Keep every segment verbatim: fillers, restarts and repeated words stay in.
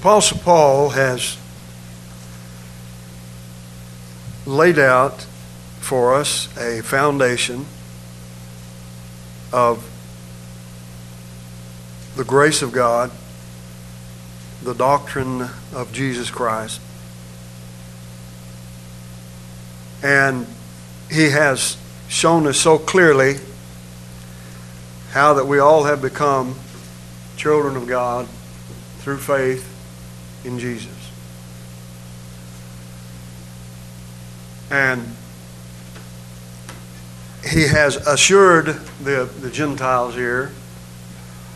Apostle Paul has laid out for us a foundation of the grace of God, the doctrine of Jesus Christ, and he has shown us so clearly how that we all have become children of God through faith in Jesus. And he has assured the, the Gentiles here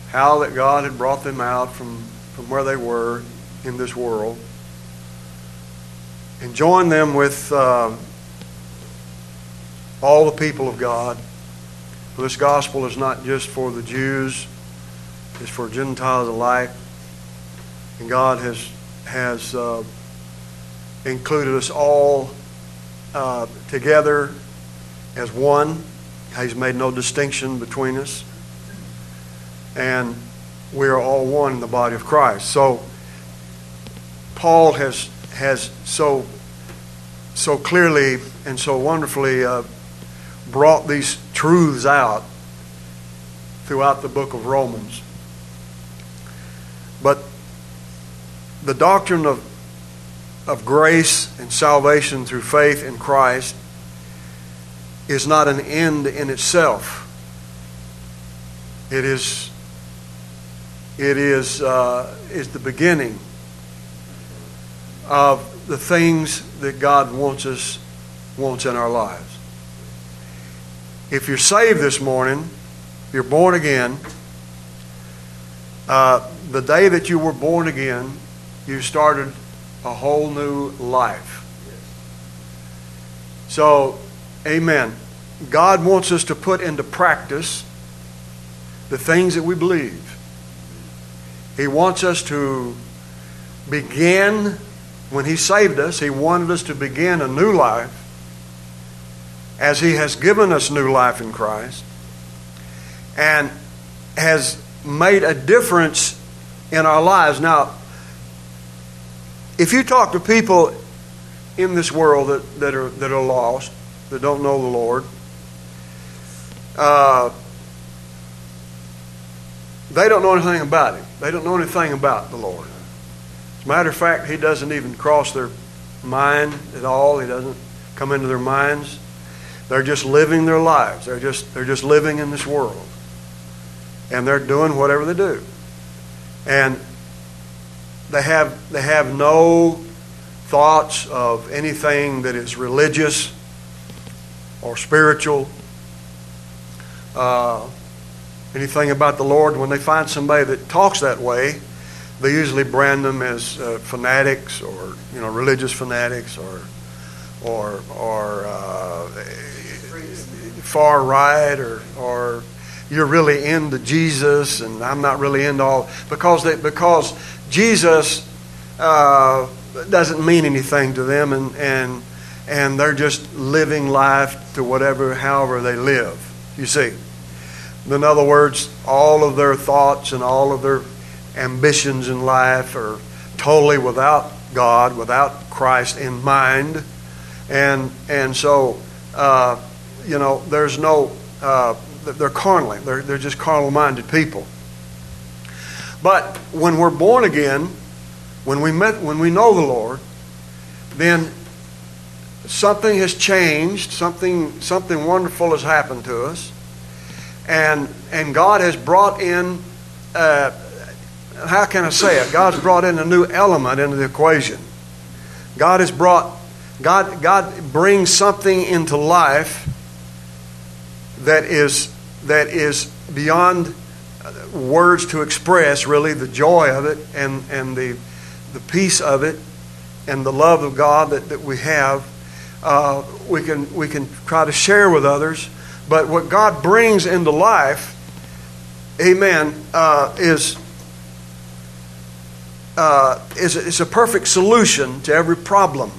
how that God had brought them out from, from where they were in this world and joined them with uh, all the people of God. This gospel is not just for the Jews, it's for Gentiles alike. And God has, has uh, included us all uh, together as one. He's made no distinction between us. And we are all one in the body of Christ. So Paul has, has so, so clearly and so wonderfully uh, brought these truths out throughout the book of Romans. But the doctrine of, of grace and salvation through faith in Christ is not an end in itself. It is, it is, uh, is the beginning of the things that God wants us, wants in our lives. If you're saved this morning, you're born again, uh, the day that you were born again, you started a whole new life. So, amen. God wants us to put into practice the things that we believe. He wants us to begin, when He saved us, He wanted us to begin a new life. As He has given us new life in Christ and has made a difference in our lives. Now, if you talk to people in this world that, that are that are lost, that don't know the Lord, uh, they don't know anything about Him. They don't know anything about the Lord. As a matter of fact, He doesn't even cross their mind at all. He doesn't come into their minds. They're just living their lives. They're just they're just living in this world. And they're doing whatever they do. And they have they have no thoughts of anything that is religious or spiritual. Uh, anything about the Lord. When they find somebody that talks that way, they usually brand them as uh, fanatics or you know religious fanatics or or or uh, far right, or or you're really into Jesus, and I'm not really into all because they, because Jesus uh, doesn't mean anything to them, and and and they're just living life to whatever, however they live. You see, in other words, all of their thoughts and all of their ambitions in life are totally without God, without Christ in mind. And and so, uh, you know, there's no, uh, they're carnally. They're, they're just carnal-minded people. But when we're born again, when we met, when we know the Lord, then something has changed. Something something wonderful has happened to us, and and God has brought in. Uh, how can I say it? God's brought in a new element into the equation. God has brought. God, God brings something into life that is that is beyond words to express, really, the joy of it and, and the the peace of it and the love of God that, that we have. Uh, we can we can try to share with others, but what God brings into life, amen, uh, is uh, is it's a perfect solution to every problem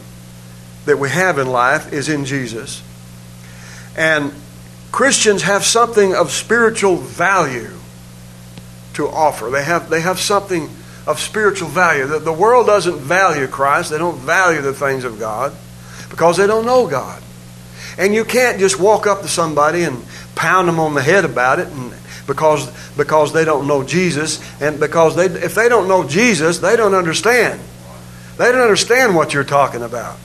that we have in life is in Jesus. And Christians have something of spiritual value to offer. They have they have something of spiritual value. The, the world doesn't value Christ. They don't value the things of God because they don't know God. And you can't just walk up to somebody and pound them on the head about it and because because they don't know Jesus. And because they if they don't know Jesus, they don't understand. They don't understand what you're talking about.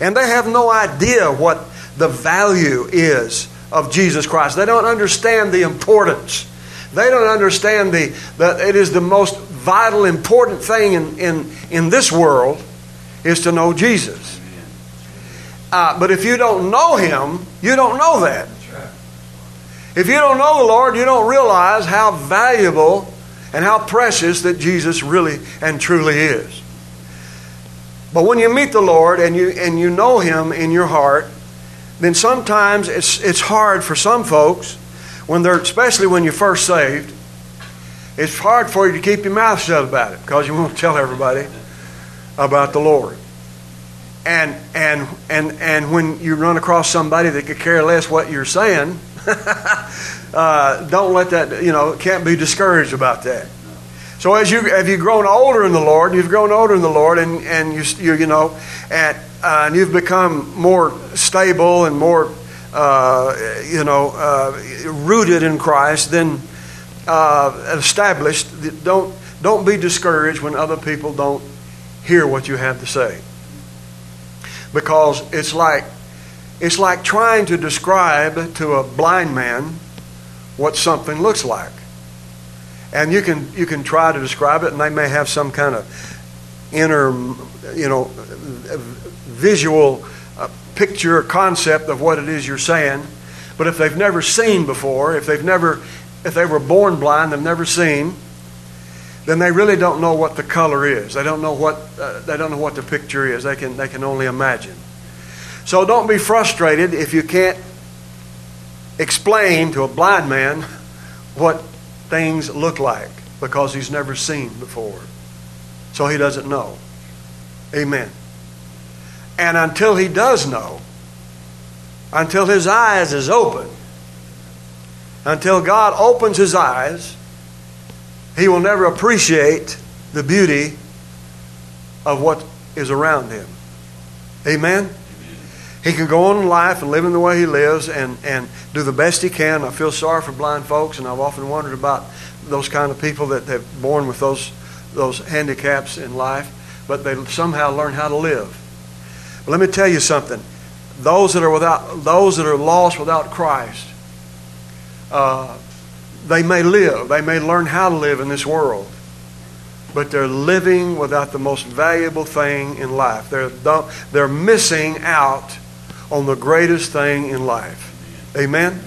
And they have no idea what the value is of Jesus Christ. They don't understand the importance. They don't understand the, the it is the most vital, important thing in, in, in this world is to know Jesus. Uh, but if you don't know Him, you don't know that. If you don't know the Lord, you don't realize how valuable and how precious that Jesus really and truly is. But when you meet the Lord and you and you know Him in your heart, then sometimes it's it's hard for some folks, when they're especially when you're first saved, it's hard for you to keep your mouth shut about it because you won't tell everybody about the Lord. And and and and when you run across somebody that could care less what you're saying, uh, don't let that you know can't be discouraged about that. So as you have you grown older in the Lord, you've grown older in the Lord, and and you you, you know, at, uh, and you've become more stable and more uh, you know uh, rooted in Christ, then uh, established. Don't don't be discouraged when other people don't hear what you have to say, because it's like it's like trying to describe to a blind man what something looks like. And you can you can try to describe it, and they may have some kind of inner, you know, visual uh, picture or concept of what it is you're saying. But if they've never seen before, if they've never, if they were born blind, they've never seen, then they really don't know what the color is. They don't know what uh, they don't know what the picture is. They can they can only imagine. So don't be frustrated if you can't explain to a blind man what things look like, because he's never seen before, so he doesn't know. Amen. And until he does know, until his eyes is open, until God opens his eyes, he will never appreciate the beauty of what is around him. Amen. He can go on in life and live in the way he lives and, and do the best he can. I feel sorry for blind folks, and I've often wondered about those kind of people that they're born with those those handicaps in life, but they somehow learn how to live. But let me tell you something: those that are without, those that are lost without Christ, uh, they may live, they may learn how to live in this world, but they're living without the most valuable thing in life. They're they're missing out on the greatest thing in life. Amen?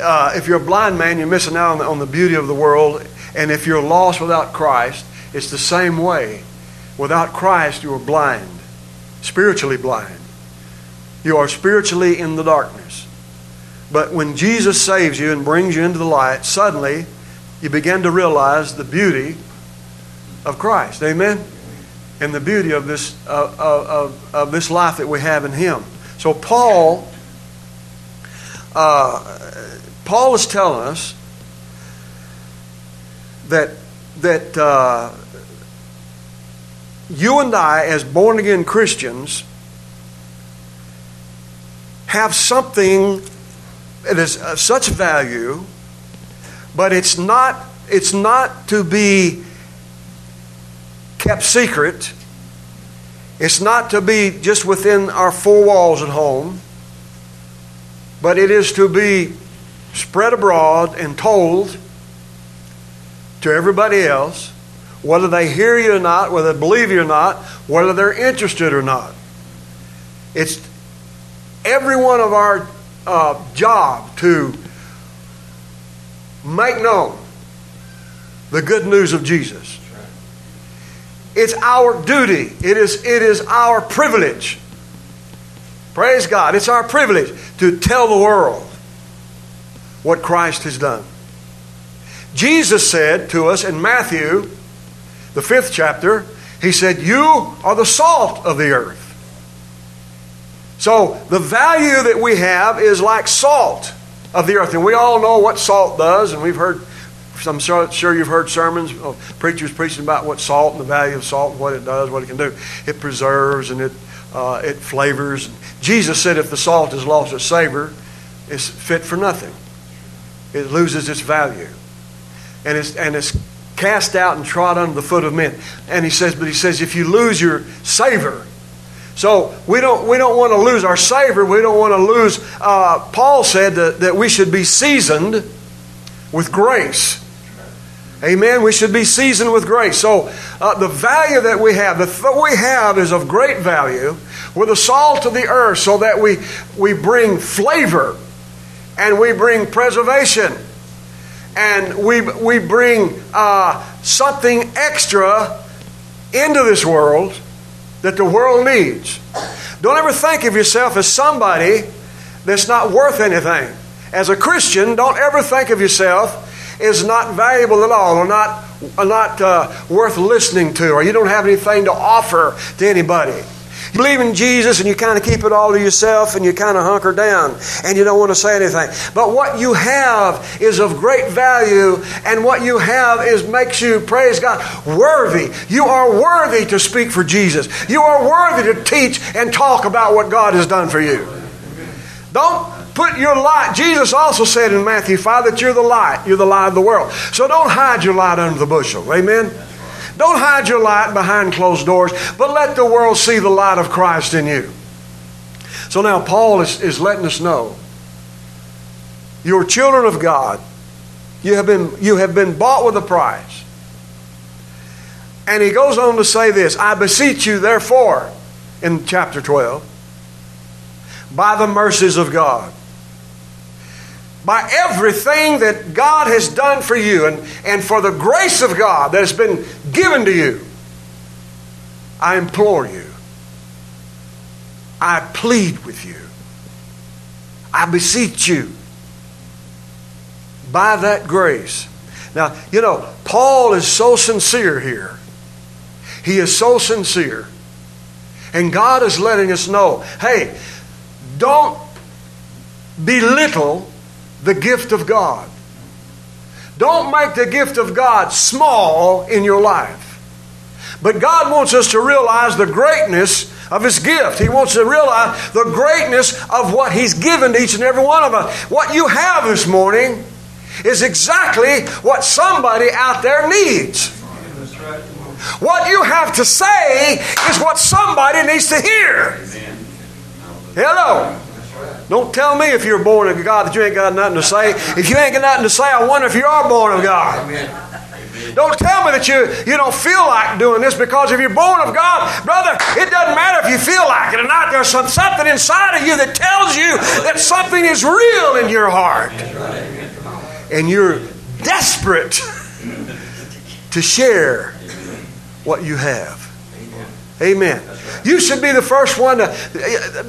Uh, if you're a blind man, you're missing out on the, on the beauty of the world. And if you're lost without Christ, it's the same way. Without Christ, you are blind. Spiritually blind. You are spiritually in the darkness. But when Jesus saves you and brings you into the light, suddenly you begin to realize the beauty of Christ. Amen? And the beauty of this uh, of, of this life that we have in Him. So Paul, uh, Paul is telling us that that uh, you and I, as born again Christians, have something that is of such value, but it's not it's not to be kept secret. It's not to be just within our four walls at home, but it is to be spread abroad and told to everybody else, whether they hear you or not, whether they believe you or not, whether they're interested or not. It's every one of our uh, job to make known the good news of Jesus. It's our duty. It is, it is our privilege. Praise God. It's our privilege to tell the world what Christ has done. Jesus said to us in Matthew, the fifth chapter, He said, "You are the salt of the earth." So the value that we have is like salt of the earth. And we all know what salt does, and we've heard I'm sure you've heard sermons of preachers preaching about what salt and the value of salt and what it does, what it can do. It preserves and it, uh, it flavors. Jesus said if the salt has lost its savor, it's fit for nothing. It loses its value. And it's, and it's cast out and trod under the foot of men. And he says, but he says, if you lose your savor. So we don't, we don't want to lose our savor. We don't want to lose. Uh, Paul said that, that we should be seasoned with grace. Amen. We should be seasoned with grace. So uh, the value that we have, the th- what we have is of great value. We're the salt of the earth so that we, we bring flavor and we bring preservation and we, we bring uh, something extra into this world that the world needs. Don't ever think of yourself as somebody that's not worth anything. As a Christian, don't ever think of yourself as not valuable at all or not, or not uh, worth listening to, or you don't have anything to offer to anybody. You believe in Jesus and you kind of keep it all to yourself and you kind of hunker down and you don't want to say anything. But what you have is of great value, and what you have is makes you, praise God, worthy. You are worthy to speak for Jesus. You are worthy to teach and talk about what God has done for you. Don't put your light. Jesus also said in Matthew five that you're the light. You're the light of the world. So don't hide your light under the bushel. Amen? Don't hide your light behind closed doors, but let the world see the light of Christ in you. So now Paul is, is letting us know, you're children of God. You have been, you have been bought with a price. And he goes on to say this, I beseech you therefore, in chapter twelve, by the mercies of God. By everything that God has done for you and, and for the grace of God that has been given to you, I implore you. I plead with you. I beseech you. By that grace. Now, you know, Paul is so sincere here. He is so sincere. And God is letting us know, hey, don't belittle the gift of God. Don't make the gift of God small in your life. But God wants us to realize the greatness of His gift. He wants to realize the greatness of what He's given to each and every one of us. What you have this morning is exactly what somebody out there needs. What you have to say is what somebody needs to hear. Hello. Don't tell me if you're born of God that you ain't got nothing to say. If you ain't got nothing to say, I wonder if you are born of God. Amen. Don't tell me that you, you don't feel like doing this, because if you're born of God, brother, it doesn't matter if you feel like it or not. There's some, something inside of you that tells you that something is real in your heart. And you're desperate to share what you have. Amen. You should be the first one to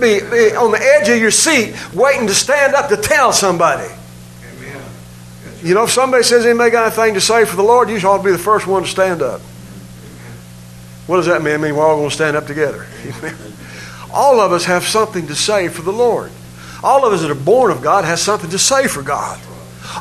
be, be on the edge of your seat waiting to stand up to tell somebody. Amen. Right. You know, if somebody says anybody got anything to say for the Lord, you ought to be the first one to stand up. Amen. What does that mean? I mean, we're all going to stand up together. Amen. All of us have something to say for the Lord. All of us that are born of God have something to say for God.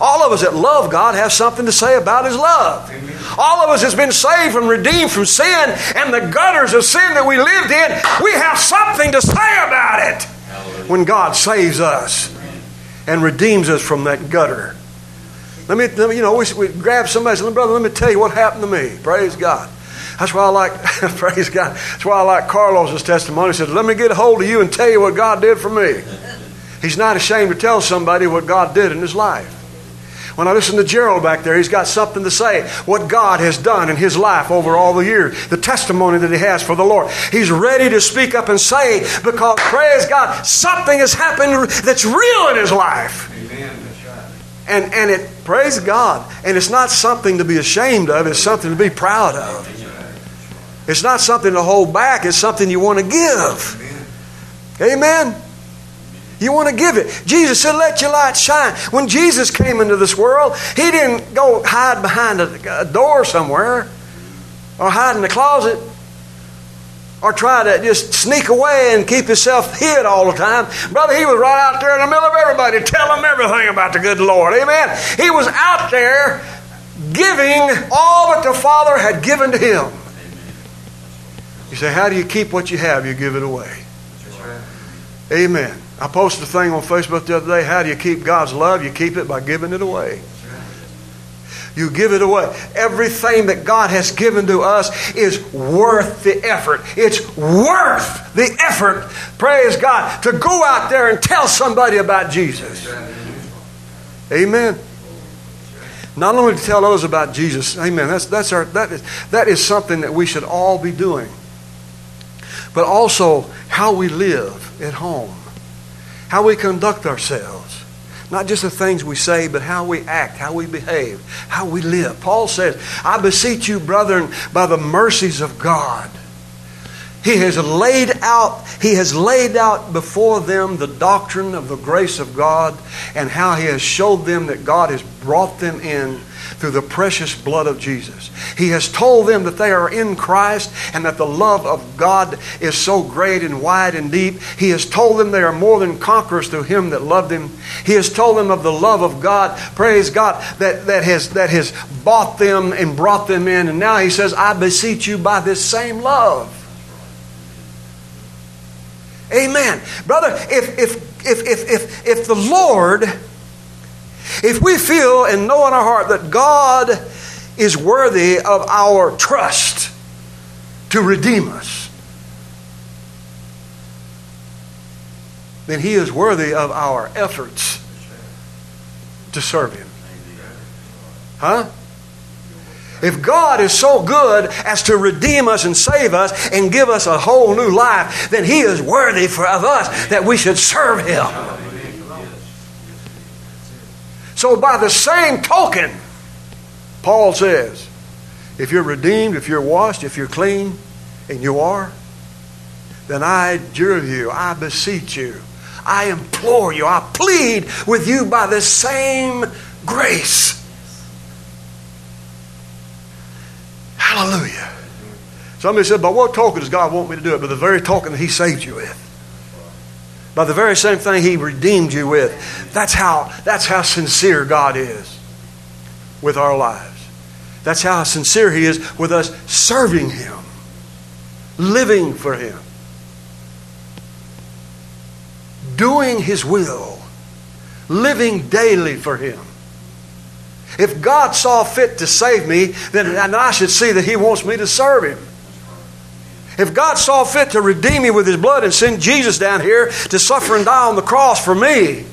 All of us that love God have something to say about His love. Amen. All of us that's been saved and redeemed from sin and the gutters of sin that we lived in, we have something to say about it. Hallelujah. When God saves us and redeems us from that gutter. Let me, let me you know, we, we grab somebody and say, brother, let me tell you what happened to me. Praise God. That's why I like, praise God, that's why I like Carlos's testimony. He said, let me get a hold of you and tell you what God did for me. He's not ashamed to tell somebody what God did in his life. When I listen to Gerald back there, he's got something to say. What God has done in his life over all the years. The testimony that he has for the Lord. He's ready to speak up and say, because, praise God, something has happened that's real in his life. Amen. That's right. And, and it, praise God, and it's not something to be ashamed of. It's something to be proud of. It's not something to hold back. It's something you want to give. Amen. Amen. You want to give it. Jesus said, let your light shine. When Jesus came into this world, He didn't go hide behind a, a door somewhere or hide in a closet or try to just sneak away and keep Himself hid all the time. Brother, He was right out there in the middle of everybody telling them everything about the good Lord. Amen. He was out there giving all that the Father had given to him. You say, how do you keep what you have? You give it away. Right. Amen. I posted a thing on Facebook the other day. How do you keep God's love? You keep it by giving it away. You give it away. Everything that God has given to us is worth the effort. It's worth the effort, praise God, to go out there and tell somebody about Jesus. Amen. Not only to tell others about Jesus, amen, that's, that's our, that is, that is something that we should all be doing. But also how we live at home, how we conduct ourselves. Not just the things we say, but how we act, how we behave, how we live. Paul says, I beseech you, brethren, by the mercies of God. He has laid out, he has laid out before them the doctrine of the grace of God and how he has showed them that God has brought them in through the precious blood of Jesus. He has told them that they are in Christ and that the love of God is so great and wide and deep. He has told them they are more than conquerors through him that loved him. He has told them of the love of God, praise God, that, that, has, that has bought them and brought them in. And now he says, I beseech you by this same love. Amen. Brother, if, if, if, if, if, if the Lord... If we feel and know in our heart that God is worthy of our trust to redeem us, then he is worthy of our efforts to serve him. Huh? If God is so good as to redeem us and save us and give us a whole new life, then he is worthy for, of us that we should serve him. So by the same token, Paul says, if you're redeemed, if you're washed, if you're clean, and you are, then I adjure you, I beseech you, I implore you, I plead with you by the same grace. Hallelujah. Somebody said, by what token does God want me to do it? By the very token that he saved you with. By the very same thing he redeemed you with. That's how, that's how sincere God is with our lives. That's how sincere he is with us serving him, living for him, doing his will, living daily for him. If God saw fit to save me, then I should see that he wants me to serve him. If God saw fit to redeem me with his blood and send Jesus down here to suffer and die on the cross for me,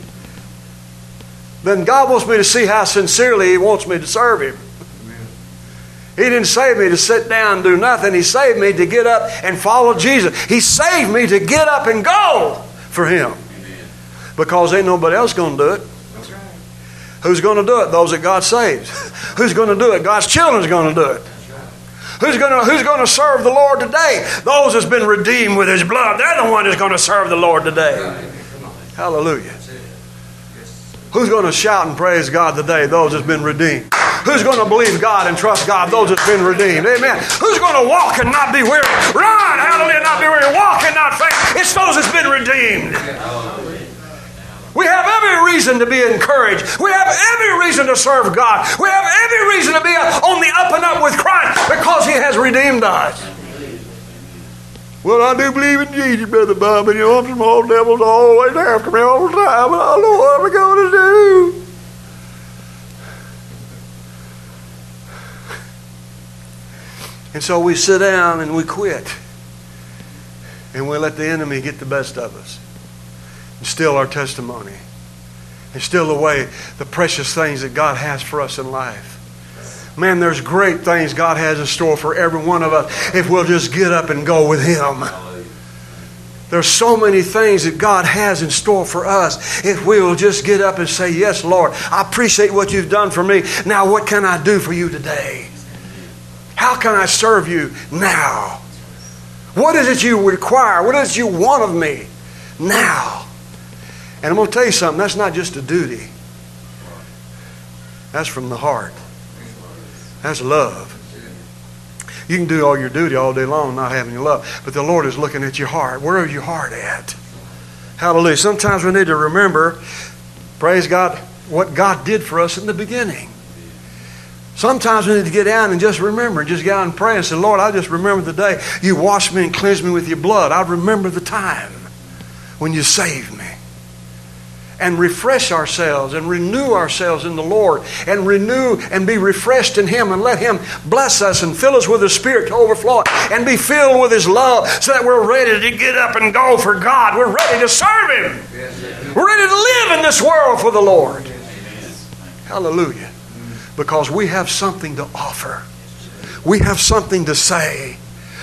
then God wants me to see how sincerely he wants me to serve him. Amen. He didn't save me to sit down and do nothing. He saved me to get up and follow Jesus. He saved me to get up and go for him. Amen. Because ain't nobody else going to do it. That's right. Who's going to do it? Those that God saves. Who's going to do it? God's children's going to do it. Who's going to, who's going to serve the Lord today? Those that's been redeemed with his blood, they're the one that's going to serve the Lord today. Hallelujah. Who's going to shout and praise God today? Those that's been redeemed. Who's going to believe God and trust God? Those that's been redeemed. Amen. Who's going to walk and not be weary? Run, hallelujah, not be weary. Walk and not faint. It's those that's been redeemed. We have every reason to be encouraged. We have every reason to serve God. We have every reason to be on the up and up with Christ because he has redeemed us. Well, I do believe in Jesus, Brother Bob, and you know, some old devil's always after me all the time, and I don't know what I'm going to do. And so we sit down and we quit. And we let the enemy get the best of us. And still our testimony. And still away the precious things that God has for us in life. Man, there's great things God has in store for every one of us if we'll just get up and go with him. There's so many things that God has in store for us if we'll just get up and say, yes, Lord, I appreciate what you've done for me. Now what can I do for you today? How can I serve you now? What is it you require? What is it you want of me? Now. And I'm going to tell you something, that's not just a duty. That's from the heart. That's love. You can do all your duty all day long not having your love. But the Lord is looking at your heart. Where is your heart at? Hallelujah. Sometimes we need to remember, praise God, what God did for us in the beginning. Sometimes we need to get down and just remember, just get out and pray and say, Lord, I just remember the day you washed me and cleansed me with your blood. I remember the time when you saved me. And refresh ourselves and renew ourselves in the Lord and renew and be refreshed in Him and let Him bless us and fill us with His Spirit to overflow and be filled with His love so that we're ready to get up and go for God. We're ready to serve Him. Yes, we're ready to live in this world for the Lord. Yes. Hallelujah. Because we have something to offer. We have something to say.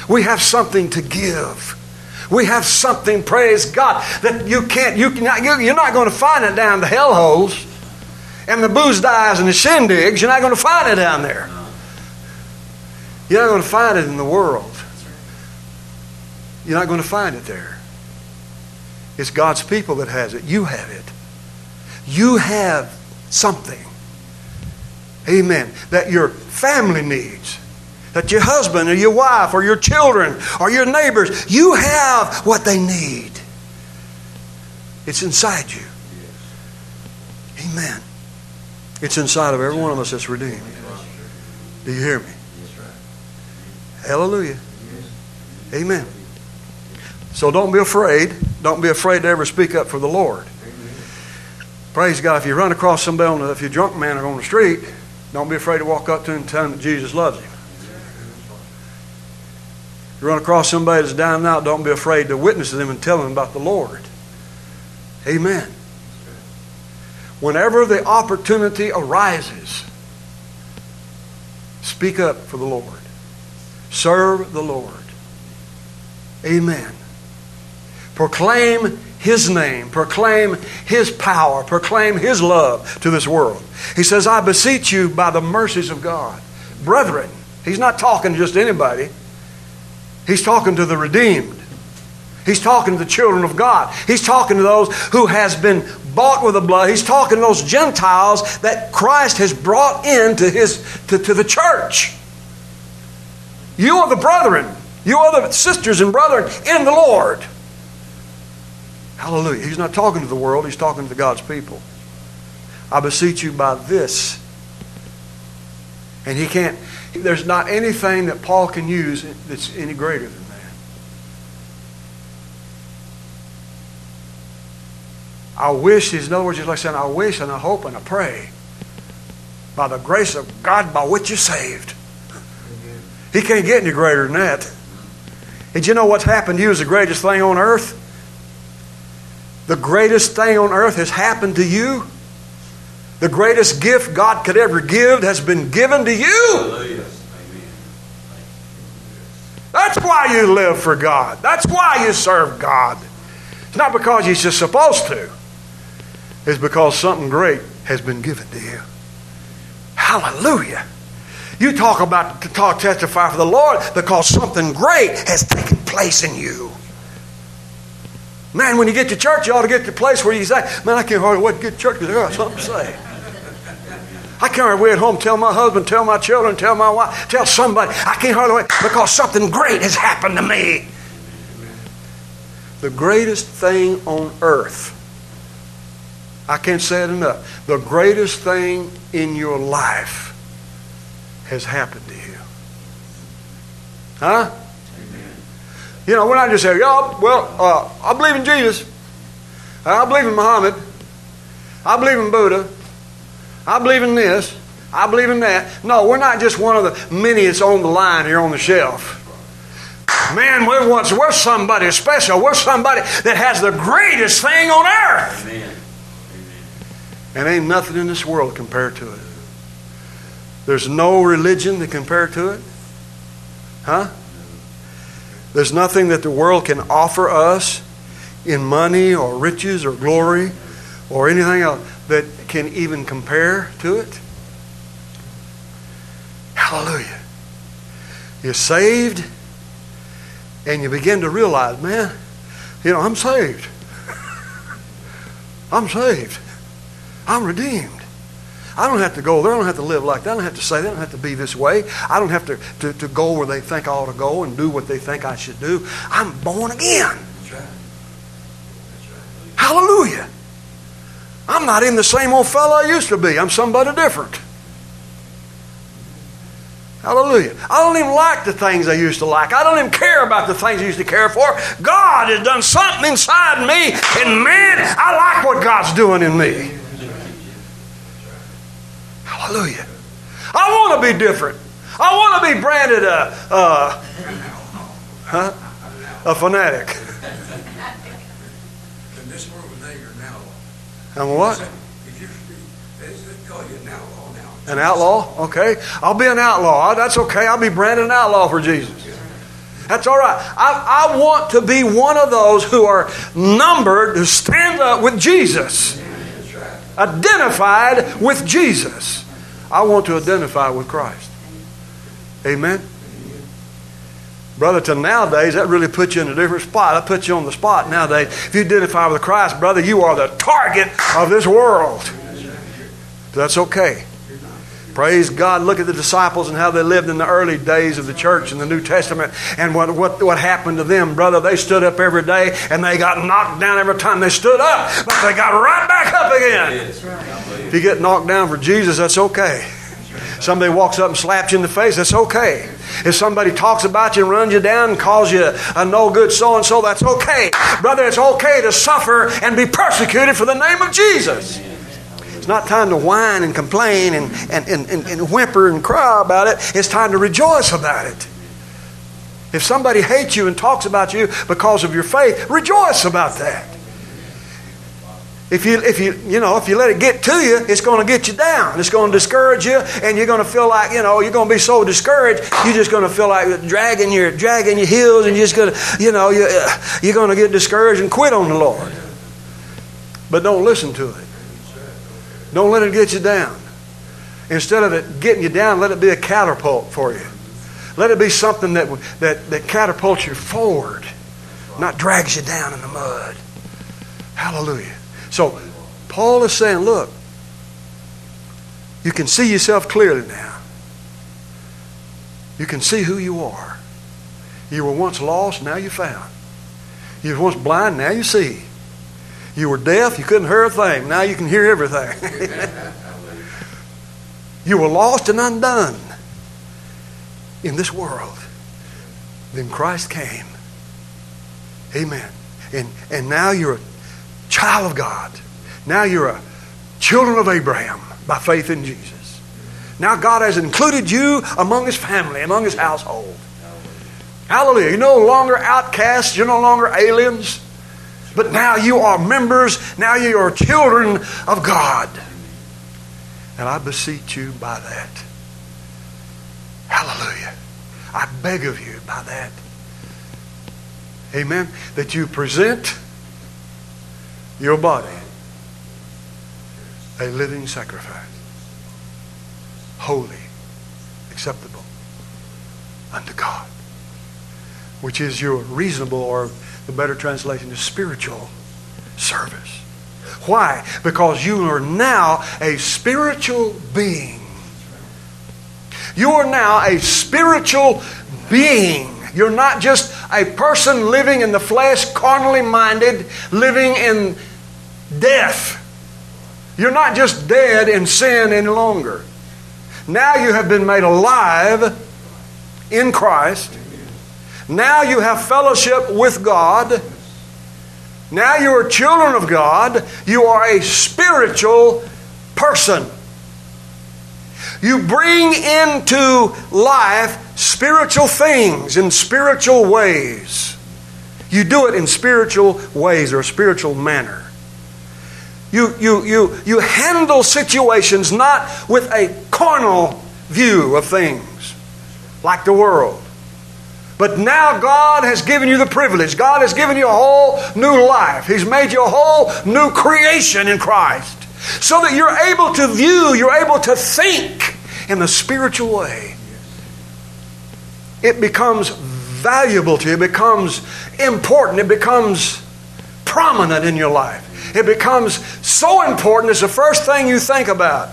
We have something to give. We have something, praise God, that you can't, you cannot, you're not going to find it down the hellholes and the booze dives and the shindigs. You're not going to find it down there. You're not going to find it in the world. You're not going to find it there. It's God's people that has it. You have it. You have something. Amen. That your family needs. That your husband or your wife or your children or your neighbors, you have what they need. It's inside you. Amen. It's inside of every one of us that's redeemed. Do you hear me? Hallelujah. Amen. So don't be afraid. Don't be afraid to ever speak up for the Lord. Praise God. If you run across somebody, on the, if you're a drunk man on the street, don't be afraid to walk up to him and tell him that Jesus loves him. You run across somebody that's down and out, don't be afraid to witness to them and tell them about the Lord. Amen. Whenever the opportunity arises, speak up for the Lord. Serve the Lord. Amen. Proclaim His name. Proclaim His power. Proclaim His love to this world. He says, I beseech you by the mercies of God. Brethren, He's not talking to just anybody. He's talking to the redeemed. He's talking to the children of God. He's talking to those who has been bought with the blood. He's talking to those Gentiles that Christ has brought into his to, to the church. You are the brethren. You are the sisters and brethren in the Lord. Hallelujah. He's not talking to the world. He's talking to God's people. I beseech you by this. And he can't. There's not anything that Paul can use that's any greater than that. I wish, in other words, he's like saying, I wish and I hope and I pray by the grace of God by which you're saved. Amen. He can't get any greater than that. And you know what's happened to you is the greatest thing on earth? The greatest thing on earth has happened to you. The greatest gift God could ever give has been given to you. That's why you live for God. That's why you serve God. It's not because you're just supposed to. It's because something great has been given to you. Hallelujah. You talk about to talk, testify for the Lord because something great has taken place in you. Man, when you get to church, you ought to get to a place where you say, man, I can't hardly wait to get to church because I got something to say. I can't hardly wait at home, tell my husband, tell my children, tell my wife, tell somebody. I can't hardly wait because something great has happened to me. The greatest thing on earth, I can't say it enough, the greatest thing in your life has happened to you. Huh? You know, we're not just saying, oh, well, uh, I believe in Jesus. I believe in Muhammad. I believe in Buddha. I believe in this. I believe in that. No, we're not just one of the many that's on the line here on the shelf. Man, we're, once, we're somebody special. We're somebody that has the greatest thing on earth. Amen. Amen. And ain't nothing in this world compared to it. There's no religion that compares to it. Huh? There's nothing that the world can offer us in money or riches or glory or anything else that can even compare to it. Hallelujah. You're saved and you begin to realize, man, you know, I'm saved. I'm saved. I'm redeemed. I don't have to go there. I don't have to live like that. I don't have to say that. I don't have to be this way. I don't have to, to, to go where they think I ought to go and do what they think I should do. I'm born again. That's right. That's right. Hallelujah. I'm not in the same old fellow I used to be. I'm somebody different. Hallelujah. I don't even like the things I used to like. I don't even care about the things I used to care for. God has done something inside me, and man, I like what God's doing in me. Hallelujah. I want to be different. I want to be branded a, a, huh? a fanatic. In this world today, you're an outlaw. I'm what? If you're, they call you an outlaw now. An outlaw? Okay. I'll be an outlaw. That's okay. I'll be branded an outlaw for Jesus. That's all right. I, I want to be one of those who are numbered, who stand up with Jesus. Identified with Jesus. I want to identify with Christ. Amen? Amen. Brotherton, nowadays, that really puts you in a different spot. That puts you on the spot nowadays. If you identify with Christ, brother, you are the target of this world. That's okay. Praise God. Look at the disciples and how they lived in the early days of the church in the New Testament and what, what, what happened to them. Brother, they stood up every day and they got knocked down every time they stood up, but they got right back up again. If you get knocked down for Jesus, that's okay. Somebody walks up and slaps you in the face, that's okay. If somebody talks about you and runs you down and calls you a no good so-and-so, that's okay. Brother, it's okay to suffer and be persecuted for the name of Jesus. It's not time to whine and complain and, and, and, and, and whimper and cry about it. It's time to rejoice about it. If somebody hates you and talks about you because of your faith, rejoice about that. If you if you you know if you let it get to you, it's going to get you down. It's going to discourage you, and you're going to feel like you know you're going to be so discouraged. You're just going to feel like dragging your dragging your heels, and you're just going to you know you you're going to get discouraged and quit on the Lord. But don't listen to it. Don't let it get you down. Instead of it getting you down, let it be a catapult for you. Let it be something that that that catapults you forward, not drags you down in the mud. Hallelujah. So, Paul is saying, look, you can see yourself clearly now. You can see who you are. You were once lost, now you're found. You were once blind, now you see. You were deaf, you couldn't hear a thing, now you can hear everything. You were lost and undone in this world. Then Christ came. Amen. And, and now you're a child of God. Now you're a children of Abraham by faith in Jesus. Now God has included you among His family, among His household. Hallelujah. You're no longer outcasts. You're no longer aliens. But now you are members. Now you are children of God. And I beseech you by that. Hallelujah. I beg of you by that. Amen. That you present your body, a living sacrifice, holy, acceptable unto God, which is your reasonable, or the better translation is spiritual service. Why? Because you are now a spiritual being. You are now a spiritual being. You're not just a person living in the flesh, carnally minded, living in death. You're not just dead in sin any longer. Now you have been made alive in Christ. Now you have fellowship with God. Now you are children of God. You are a spiritual person. You bring into life spiritual things in spiritual ways. You do it in spiritual ways or a spiritual manner. You, you, you, you handle situations not with a carnal view of things like the world. But now God has given you the privilege. God has given you a whole new life. He's made you a whole new creation in Christ. So that you're able to view, you're able to think in the spiritual way. It becomes valuable to you. It becomes important. It becomes prominent in your life. It becomes so important it's the first thing you think about.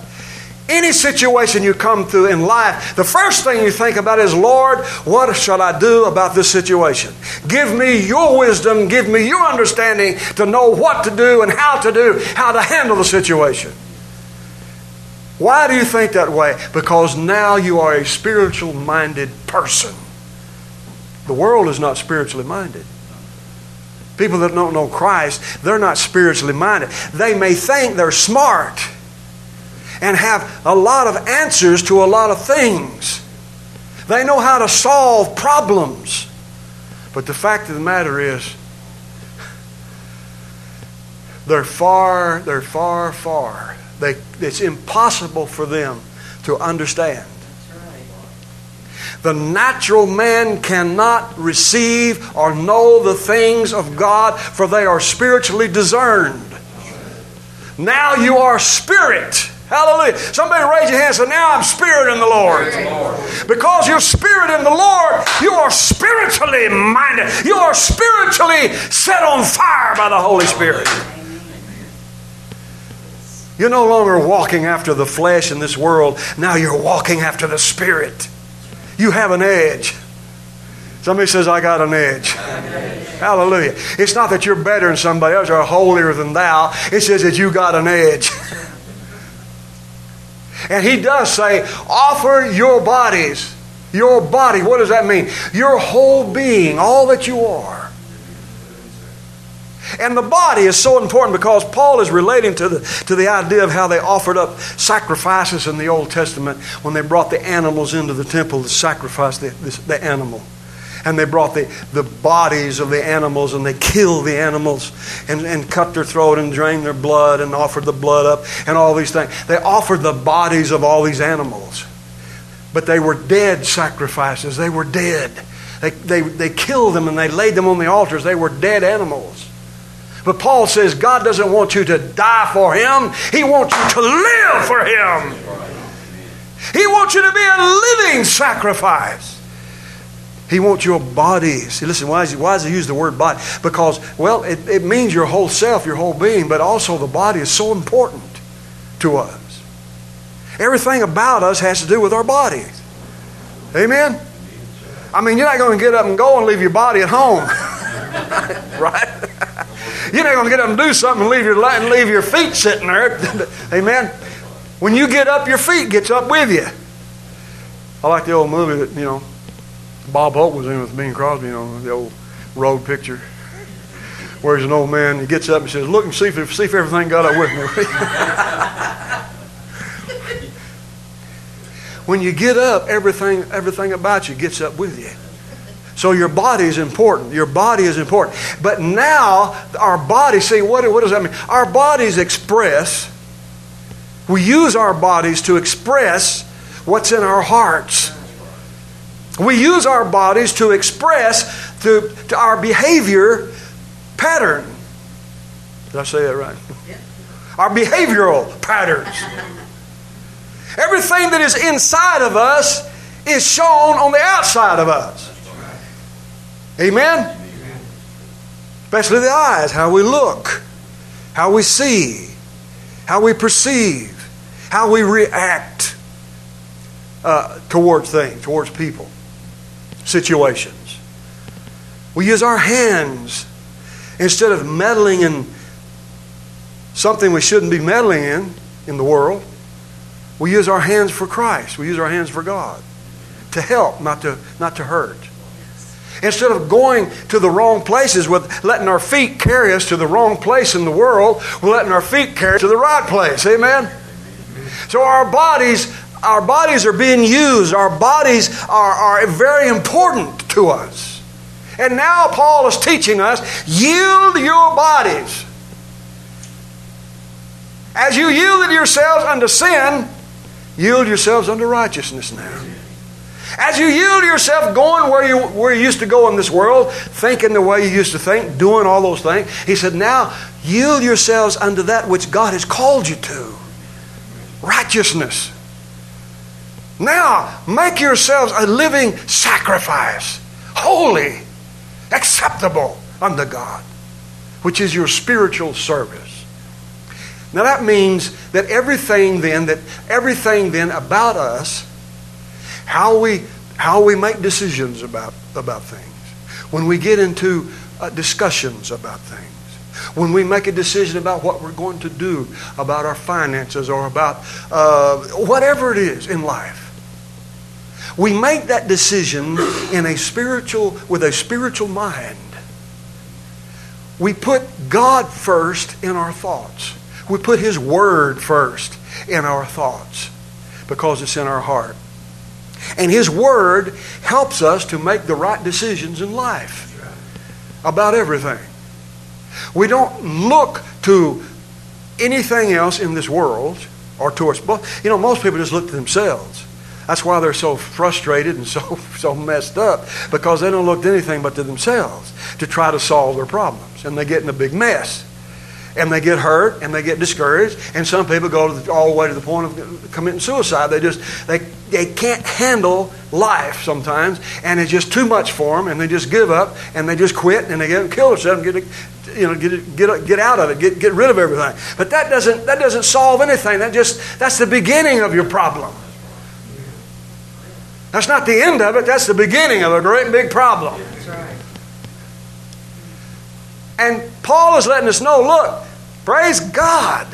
Any situation you come through in life, the first thing you think about is, Lord, what shall I do about this situation? Give me your wisdom, give me your understanding to know what to do and how to do, how to handle the situation. Why do you think that way? Because now you are a spiritual-minded person. The world is not spiritually minded. People that don't know Christ, they're not spiritually minded. They may think they're smart and have a lot of answers to a lot of things. They know how to solve problems. But the fact of the matter is, they're far, they're far, far. They, it's impossible for them to understand. The natural man cannot receive or know the things of God, for they are spiritually discerned. Now you are spirit. Hallelujah. Somebody raise your hand and say, now I'm spirit in the Lord. Because you're spirit in the Lord, you are spiritually minded. You are spiritually set on fire by the Holy Spirit. You're no longer walking after the flesh in this world. Now you're walking after the Spirit. You have an edge. Somebody says, I got an edge. Amen. Hallelujah. It's not that you're better than somebody else or holier than thou. It says that you got an edge. And he does say, offer your bodies. Your body. What does that mean? Your whole being. All that you are. And the body is so important because Paul is relating to the, to the idea of how they offered up sacrifices in the Old Testament when they brought the animals into the temple to sacrifice the, the, the animal. And they brought the, the bodies of the animals and they killed the animals and, and cut their throat and drained their blood and offered the blood up and all these things. They offered the bodies of all these animals. But they were dead sacrifices. They were dead. They, they, they killed them and they laid them on the altars. They were dead animals. But Paul says God doesn't want you to die for Him. He wants you to live for Him. He wants you to be a living sacrifice. He wants your body. See, listen, why, is, why does he use the word body? Because, well, it, it means your whole self, your whole being, but also the body is so important to us. Everything about us has to do with our body. Amen? I mean, you're not going to get up and go and leave your body at home. Right? You're not going to get up and do something and leave your, and leave your feet sitting there. Amen? When you get up, your feet gets up with you. I like the old movie that, you know, Bob Hope was in with Bing Crosby, you know, the old road picture. Where he's an old man, he gets up and says, look and see if, see if everything got up with me. When you get up, everything, everything about you gets up with you. So your body is important. Your body is important. But now our body, see, what, what does that mean? Our bodies express, we use our bodies to express what's in our hearts. We use our bodies to express to, to our behavior pattern. Did I say that right? Yeah. Our behavioral patterns. Everything that is inside of us is shown on the outside of us. Amen? Amen? Especially the eyes, how we look, how we see, how we perceive, how we react uh, towards things, towards people, situations. We use our hands instead of meddling in something we shouldn't be meddling in, in the world. We use our hands for Christ. We use our hands for God to help, not to, not to hurt. Instead of going to the wrong places, with letting our feet carry us to the wrong place in the world, we're letting our feet carry us to the right place. Amen? So our bodies, our bodies are being used. Our bodies are, are very important to us. And now Paul is teaching us, yield your bodies. As you yielded yourselves unto sin, yield yourselves unto righteousness now. As you yield yourself, going where you where you used to go in this world, thinking the way you used to think, doing all those things. He said, now yield yourselves unto that which God has called you to. Righteousness. Now make yourselves a living sacrifice, holy, acceptable unto God, which is your spiritual service. Now that means that everything then, that everything then about us, How we how we make decisions about about things, when we get into uh, discussions about things, When we make a decision about what we're going to do, about our finances or about uh, whatever it is in life, we make that decision in a spiritual, with a spiritual mind. We put God first in our thoughts. We put His Word first in our thoughts because it's in our heart. And His Word helps us to make the right decisions in life about everything. We don't look to anything else in this world or to us. You know, most people just look to themselves. That's why they're so frustrated and so, so messed up, because they don't look to anything but to themselves to try to solve their problems. And they get in a big mess. And they get hurt and they get discouraged. And some people go to the, all the way to the point of committing suicide. They just, they, they can't handle life sometimes. And it's just too much for them. And they just give up and they just quit and they get kill themselves and get, you know, get, get, get out of it, get, get rid of everything. But that doesn't, that doesn't solve anything. That just, that's the beginning of your problem. That's not the end of it. That's the beginning of a great big problem. That's right. And Paul is letting us know, look, praise God,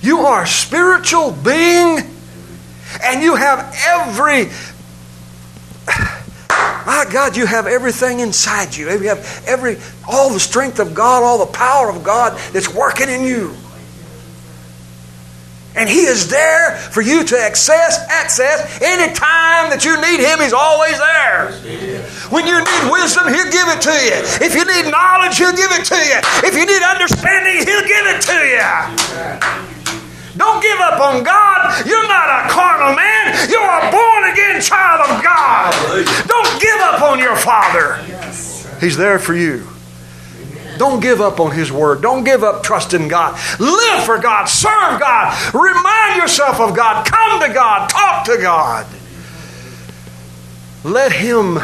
you are a spiritual being and you have every, my God, you have everything inside you. You have every, all the strength of God, all the power of God that's working in you. And He is there for you to access, access any time that you need Him. He's always there. When you need wisdom, He'll give it to you. If you need knowledge, He'll give it to you. If you need understanding, He'll give it to you. Don't give up on God. You're not a carnal man. You're a born-again child of God. Don't give up on your Father. He's there for you. Don't give up on His Word. Don't give up trusting God. Live for God. Serve God. Remind yourself of God. Come to God. Talk to God. Let Him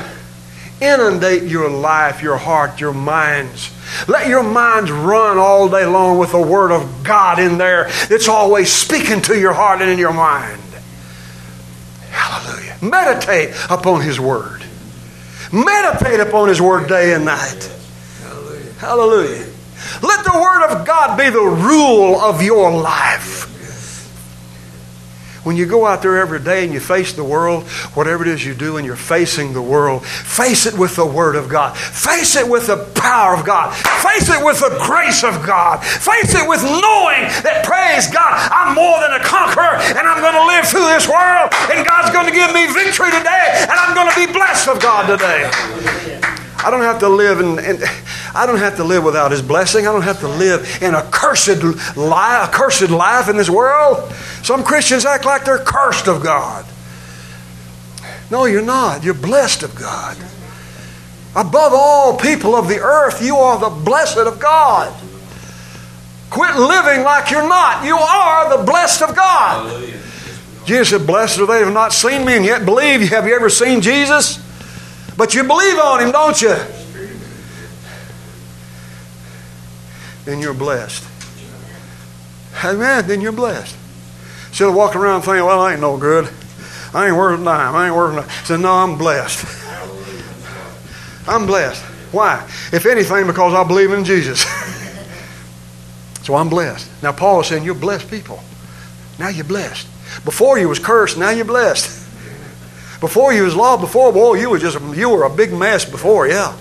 inundate your life, your heart, your minds. Let your minds run all day long with the Word of God in there. It's always speaking to your heart and in your mind. Hallelujah. Meditate upon His Word. Meditate upon His Word day and night. Hallelujah. Let the Word of God be the rule of your life. When you go out there every day and you face the world, whatever it is you do and you're facing the world, face it with the Word of God. Face it with the power of God. Face it with the grace of God. Face it with knowing that, praise God, I'm more than a conqueror and I'm going to live through this world and God's going to give me victory today and I'm going to be blessed of God today. I don't have to live in, in, I don't have to live without His blessing. I don't have to live in a cursed life, a cursed life in this world. Some Christians act like they're cursed of God. No, you're not. You're blessed of God. Above all people of the earth, you are the blessed of God. Quit living like you're not. You are the blessed of God. Hallelujah. Jesus said, blessed are they who have not seen me and yet believe. Have you ever seen Jesus? But you believe on Him, don't you? Then you're blessed. Amen. Then you're blessed. Instead of walking around thinking, well, I ain't no good. I ain't worth a dime. I ain't worth a dime. I said, no, I'm blessed. I'm blessed. Why? If anything, because I believe in Jesus. So I'm blessed. Now, Paul is saying, you're blessed people. Now you're blessed. Before you was cursed, now you're blessed. Before you was lost, before, boy, you were just you were a big mess before, yeah.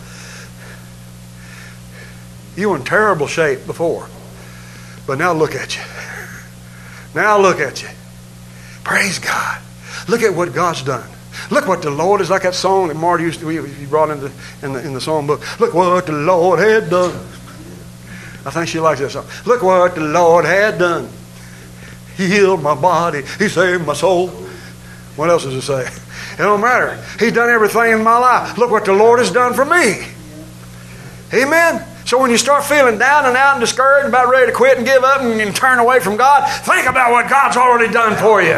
You were in terrible shape before. But now look at you. Now look at you. Praise God. Look at what God's done. Look what the Lord is, like that song that Marty used to, he brought in the, in the, in the song book. Look what the Lord had done. I think she likes that song. Look what the Lord had done. He healed my body. He saved my soul. What else does it say? It don't matter. He's done everything in my life. Look what the Lord has done for me. Amen? So when you start feeling down and out and discouraged, and about ready to quit and give up and, and turn away from God, think about what God's already done for you.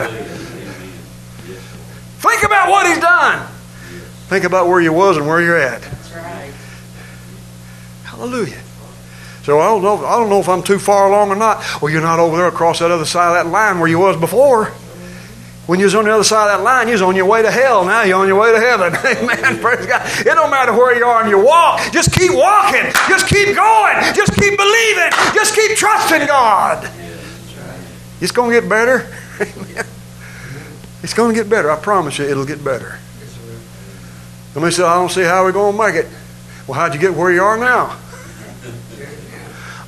Think about what He's done. Think about where you was and where you're at. That's right. Hallelujah. So I don't know, I don't know if I'm too far along or not. Well, you're not over there across that other side of that line where you was before. When you was on the other side of that line, you was on your way to hell. Now you're on your way to heaven. Amen. Praise God. It don't matter where you are in your walk. Just keep walking. Just keep going. Just keep believing. Just keep trusting God. It's going to get better. Amen. It's going to get better. I promise you it'll get better. And we said, I don't see how we're going to make it. Well, how'd you get where you are now?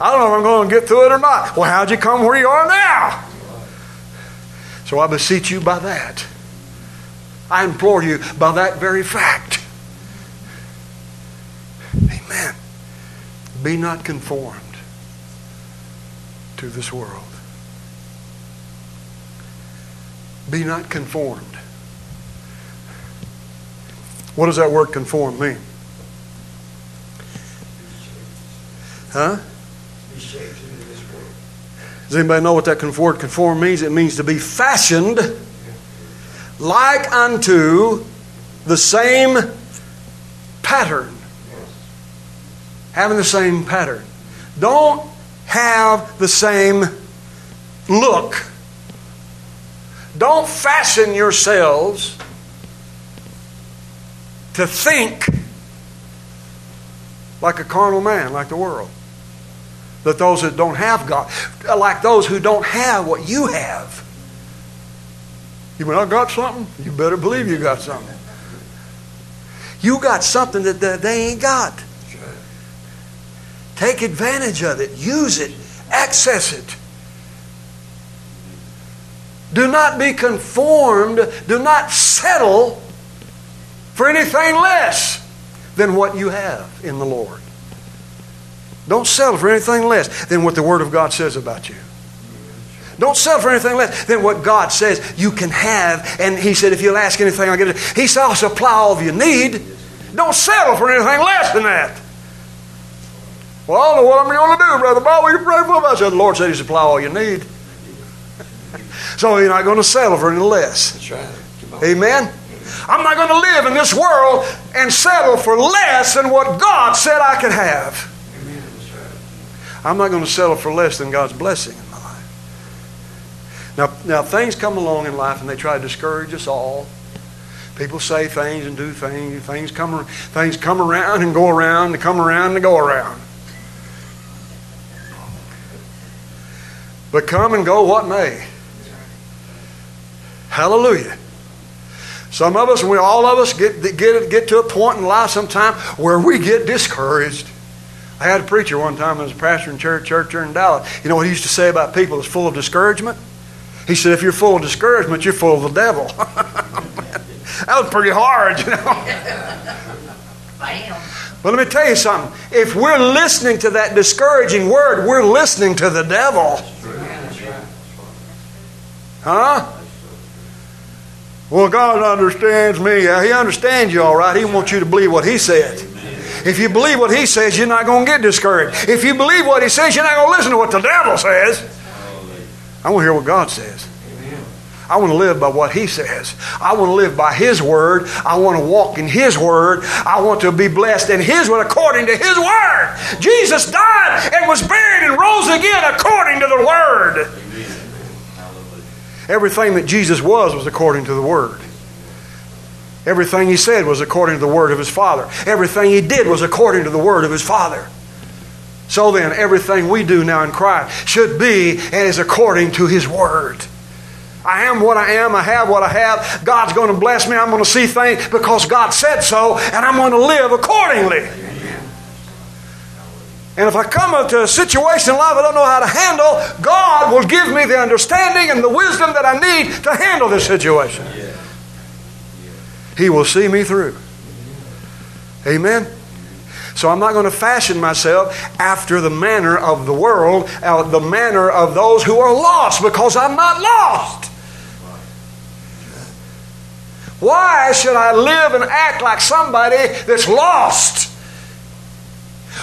I don't know if I'm going to get through it or not. Well, how'd you come where you are now? So I beseech you by that. I implore you by that very fact. Amen. Be not conformed to this world. Be not conformed. What does that word conform mean? Huh? Be shaped into this world. Does anybody know what that conform, conform means? It means to be fashioned like unto the same pattern. Having the same pattern. Don't have the same look. Don't fashion yourselves to think like a carnal man, like the world. That those that don't have God, like those who don't have what you have. You mean, I got something? You better believe you got something. You got something that they ain't got. Take advantage of it. Use it. Access it. Do not be conformed. Do not settle for anything less than what you have in the Lord. Don't settle for anything less than what the Word of God says about you. Don't settle for anything less than what God says you can have. And He said, if you'll ask anything, I'll get it. He shall supply all of your need. Don't settle for anything less than that. Well, I don't know what I'm going to do, Brother Bob. Will you pray for me? I said, the Lord said He supply all you need. So you're not going to settle for any less. That's right. Amen? I'm not going to live in this world and settle for less than what God said I could have. I'm not going to settle for less than God's blessing in my life. Now, now things come along in life and they try to discourage us all. People say things and do things. Things come, things come around and go around and come around and go around. But come and go what may. Hallelujah. Some of us, we all of us get, get, get to a point in life sometime where we get discouraged. I had a preacher one time as a pastor in church, church here in Dallas. You know what he used to say about people that's full of discouragement? He said, if you're full of discouragement, you're full of the devil. That was pretty hard, you know. But let me tell you something. If we're listening to that discouraging word, we're listening to the devil. Huh? Well, God understands me. He understands you all right. He wants you to believe what He said. If you believe what He says, you're not going to get discouraged. If you believe what He says, you're not going to listen to what the devil says. I want to hear what God says. I want to live by what He says. I want to live by His Word. I want to walk in His Word. I want to be blessed in His Word according to His Word. Jesus died and was buried and rose again according to the Word. Everything that Jesus was was according to the Word. Everything He said was according to the Word of His Father. Everything He did was according to the Word of His Father. So then, everything we do now in Christ should be and is according to His Word. I am what I am. I have what I have. God's going to bless me. I'm going to see things because God said so, and I'm going to live accordingly. Amen. And if I come up to a situation in life I don't know how to handle, God will give me the understanding and the wisdom that I need to handle this situation. Yeah. Yeah. He will see me through. Amen? So I'm not going to fashion myself after the manner of the world, uh, the manner of those who are lost, because I'm not lost. Why should I live and act like somebody that's lost?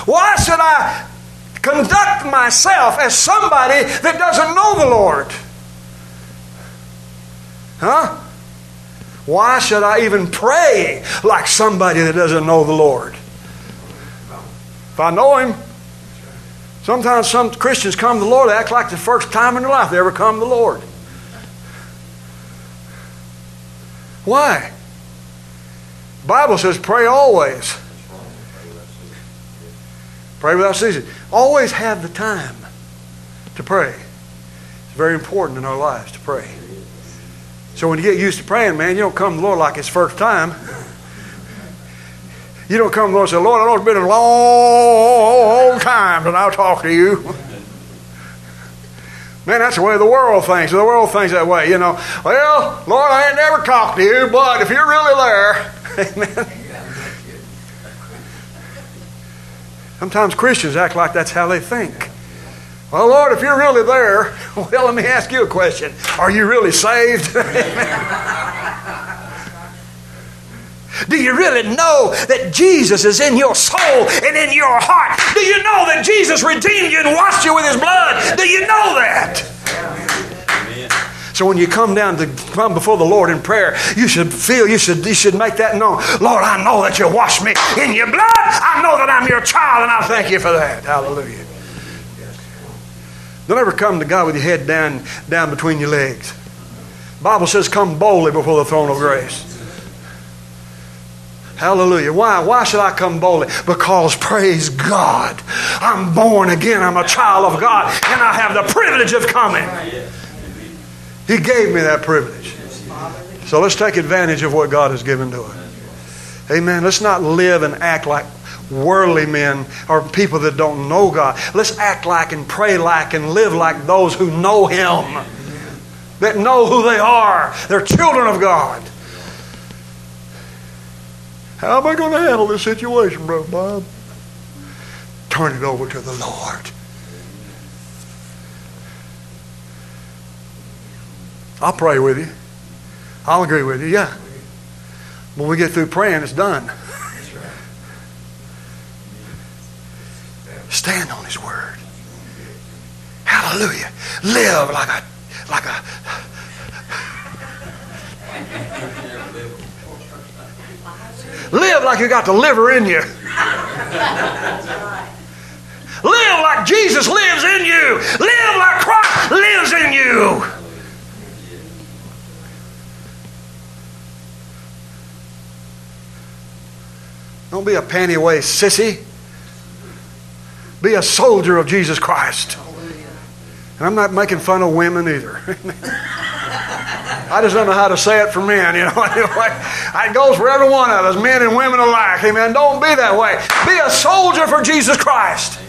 Why should I conduct myself as somebody that doesn't know the Lord? Huh? Why should I even pray like somebody that doesn't know the Lord? If I know Him, sometimes some Christians come to the Lord, they act like the first time in their life they ever come to the Lord. Why? The Bible says pray always. Pray without ceasing. Always have the time to pray. It's very important in our lives to pray. So when you get used to praying, man, you don't come to the Lord like it's first time. You don't come to the Lord and say, Lord, I know it's been a long time and I'll talk to you. Man, that's the way the world thinks. The world thinks that way, you know. Well, Lord, I ain't never talked to you, but if you're really there, amen. Sometimes Christians act like that's how they think. Well, Lord, if you're really there, well, let me ask you a question. Are you really saved? Do you really know that Jesus is in your soul and in your heart? Do you know that Jesus redeemed you and washed you with his blood? Do you know that? Amen. So when you come down to come before the Lord in prayer, you should feel, you should, you should make that known. Lord, I know that you washed me in your blood. I know that I'm your child, and I thank you for that. Hallelujah. Don't ever come to God with your head down, down between your legs. The Bible says come boldly before the throne of grace. Hallelujah. Why? Why should I come boldly? Because, praise God, I'm born again. I'm a child of God, and I have the privilege of coming. He gave me that privilege. So let's take advantage of what God has given to us. Amen. Let's not live and act like worldly men or people that don't know God. Let's act like and pray like and live like those who know Him, that know who they are. They're children of God. How am I going to handle this situation, Brother Bob? Turn it over to the Lord. I'll pray with you. I'll agree with you, yeah. When we get through praying, it's done. Stand on His Word. Hallelujah. Live like a... Like a live like you got the liver in you. Live like Jesus lives in you. Live like Christ lives in you. Don't be a panty waist sissy. Be a soldier of Jesus Christ. And I'm not making fun of women either. I just don't know how to say it for men, you know. It goes for every one of us, men and women alike. Amen. Don't be that way. Be a soldier for Jesus Christ.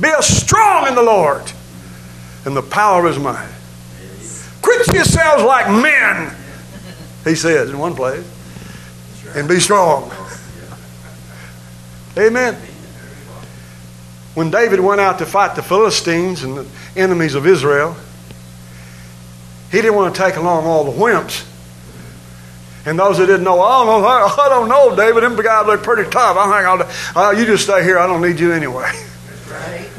Be a strong in the Lord and the power of His might. Quit yourselves like men, He says in one place, and be strong. Amen. When David went out to fight the Philistines and the enemies of Israel, he didn't want to take along all the wimps. And those that didn't know, I don't know, I don't know, David, them guys look pretty tough. I think I'll, I'll, you just stay here. I don't need you anyway. That's right.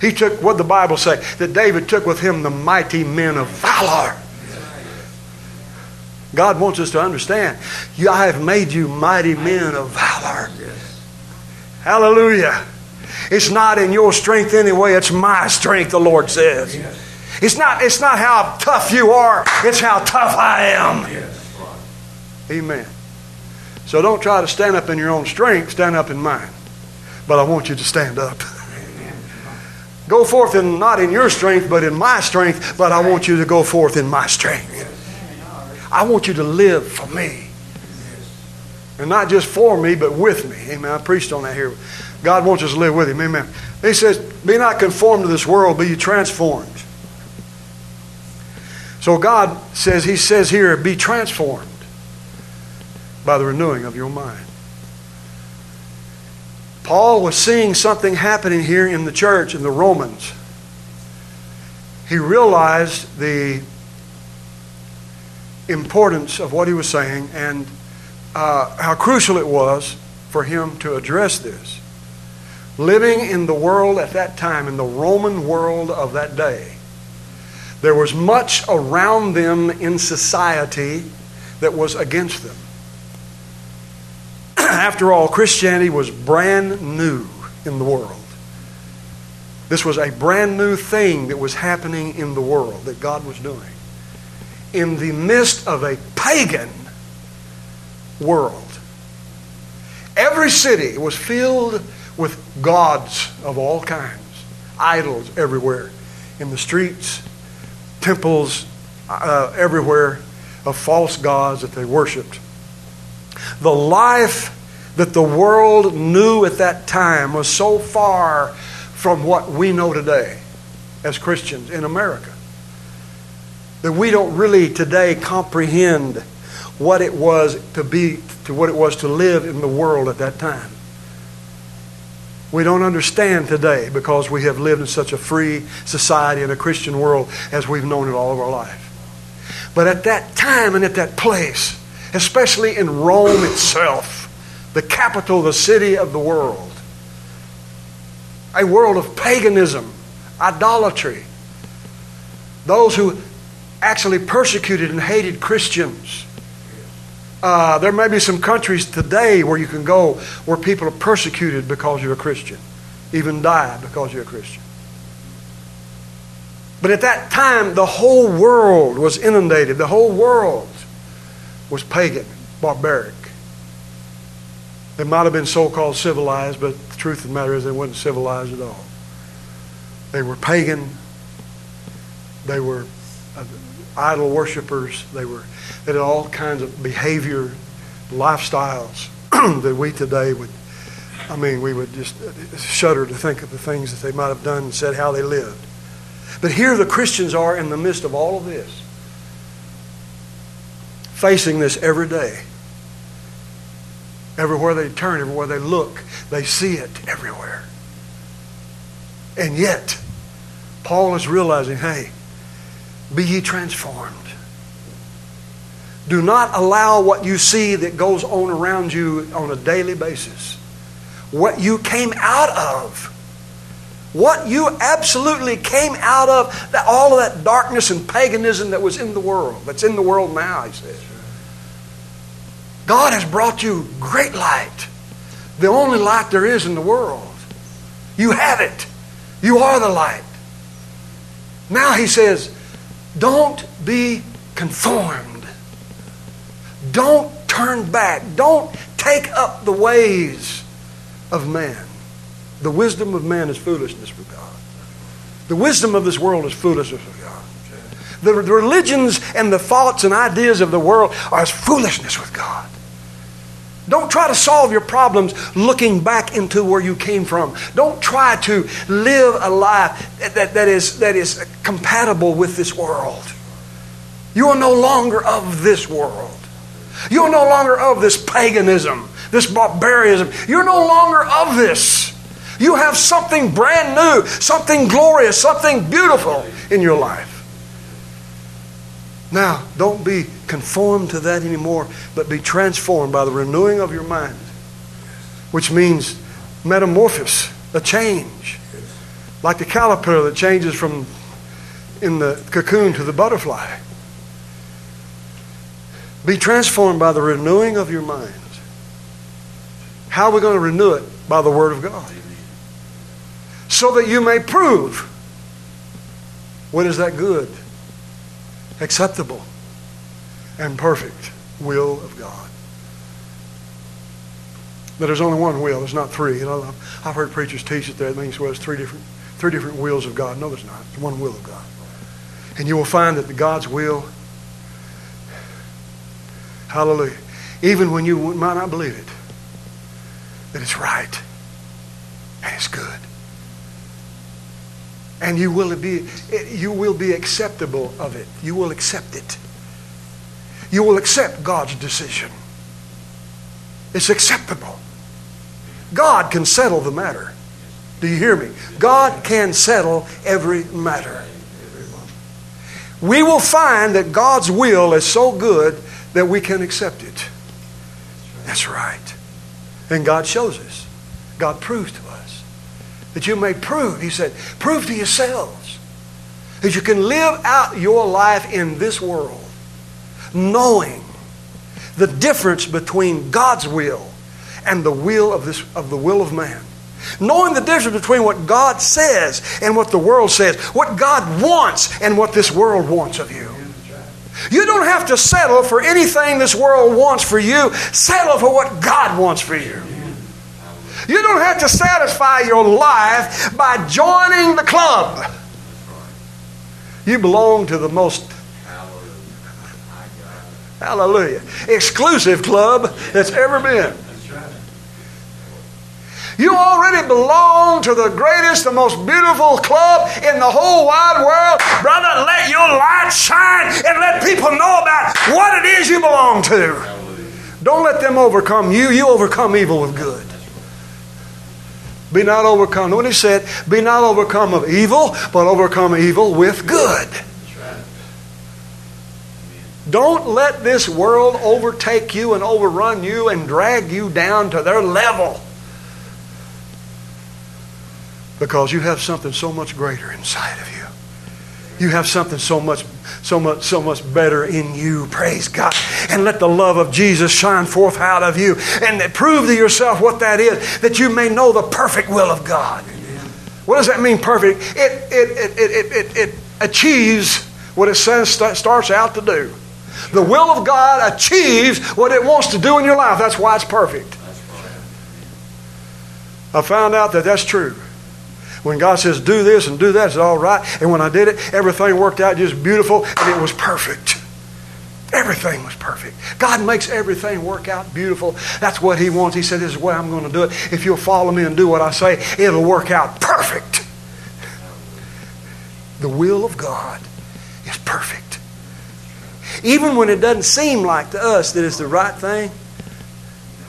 He took, what the Bible say, that David took with him the mighty men of valor. God wants us to understand, you, I have made you mighty men of valor. Yes. Hallelujah. It's not in your strength anyway. It's my strength, the Lord says. Yes. It's not, it's not how tough you are. It's how tough I am. Yes. Amen. So don't try to stand up in your own strength. Stand up in mine. But I want you to stand up. Amen. Go forth in, not in your strength, but in my strength. But I want you to go forth in my strength. I want you to live for me. And not just for me, but with me. Amen. I preached on that here. God wants us to live with Him. Amen. He says, be not conformed to this world, but you transformed. So God says, He says here, be transformed by the renewing of your mind. Paul was seeing something happening here in the church, in the Romans. He realized the importance of what he was saying and uh, how crucial it was for him to address this. Living in the world at that time, in the Roman world of that day, there was much around them in society that was against them. After all, Christianity was brand new in the world. This was a brand new thing that was happening in the world that God was doing. in the midst of a pagan world. Every city was filled with gods of all kinds, idols everywhere, in the streets, temples uh, everywhere of false gods that they worshipped. The life that the world knew at that time was so far from what we know today as Christians in America that we don't really today comprehend what it was to be, to what it was to live in the world at that time. We don't understand today because we have lived in such a free society and a Christian world as we've known it all of our life. But at that time and at that place, especially in Rome itself, the capital, the city of the world, a world of paganism, idolatry, those who actually persecuted and hated Christians. Uh, there may be some countries today where you can go where people are persecuted because you're a Christian, even die because you're a Christian. But at that time, the whole world was inundated. The whole world was pagan, barbaric. They might have been so-called civilized, but the truth of the matter is they weren't civilized at all. They were pagan. They were uh, idol worshipers. They were they had all kinds of behavior, lifestyles that we today would, I mean, we would just shudder to think of the things that they might have done and said how they lived. But here the Christians are in the midst of all of this, facing this every day. Everywhere they turn, everywhere they look, they see it everywhere. And yet, Paul is realizing, hey, be ye transformed. Do not allow what you see that goes on around you on a daily basis, what you came out of, what you absolutely came out of, that all of that darkness and paganism that was in the world, that's in the world now, he says. God has brought you great light. The only light there is in the world. You have it. You are the light. Now he says, don't be conformed. Don't turn back. Don't take up the ways of man. The wisdom of man is foolishness with God. The wisdom of this world is foolishness with God. The religions and the thoughts and ideas of the world are as foolishness with God. Don't try to solve your problems looking back into where you came from. Don't try to live a life that, that, that is, that is compatible with this world. You are no longer of this world. You are no longer of this paganism, this barbarism. You're no longer of this. You have something brand new, something glorious, something beautiful in your life. Now, don't be conformed to that anymore, but be transformed by the renewing of your mind, which means metamorphosis, a change. Like the caterpillar that changes from in the cocoon to the butterfly. Be transformed by the renewing of your mind. How are we going to renew it? By the Word of God. So that you may prove what is that good, acceptable and perfect will of God. But there's only one will. There's not three. You know, I've heard preachers teach it that it means well, it's three different, three different wills of God. No, there's not. It's one will of God. And you will find that the God's will, hallelujah, even when you might not believe it, that it's right and it's good. And you will be, you will be acceptable of it. You will accept it. You will accept God's decision. It's acceptable. God can settle the matter. Do you hear me? God can settle every matter. We will find that God's will is so good that we can accept it. That's right. And God shows us. God proves to us. That you may prove, he said, prove to yourselves that you can live out your life in this world knowing the difference between God's will and the will of this of the will of man. Knowing the difference between what God says and what the world says, what God wants and what this world wants of you. You don't have to settle for anything this world wants for you. Settle for what God wants for you. You don't have to satisfy your life by joining the club. You belong to the most hallelujah exclusive club that's ever been. You already belong to the greatest, the most beautiful club in the whole wide world. Brother, let your light shine and let people know about what it is you belong to. Don't let them overcome you. You overcome evil with good. Be not overcome. When he said, be not overcome of evil, but overcome evil with good. Don't let this world overtake you and overrun you and drag you down to their level. Because you have something so much greater inside of you. You have something so much, so much, so much better in you. Praise God. And let the love of Jesus shine forth out of you. And prove to yourself what that is, that you may know the perfect will of God. Amen. What does that mean, perfect? It, it, it, it, it, it achieves what it says, starts out to do. The will of God achieves what it wants to do in your life. That's why it's perfect. I found out that that's true. When God says, do this and do that, it's all right. And when I did it, everything worked out just beautiful, and it was perfect. Everything was perfect. God makes everything work out beautiful. That's what He wants. He said, this is the way I'm going to do it. If you'll follow me and do what I say, it'll work out perfect. The will of God is perfect. Even when it doesn't seem like to us that it's the right thing,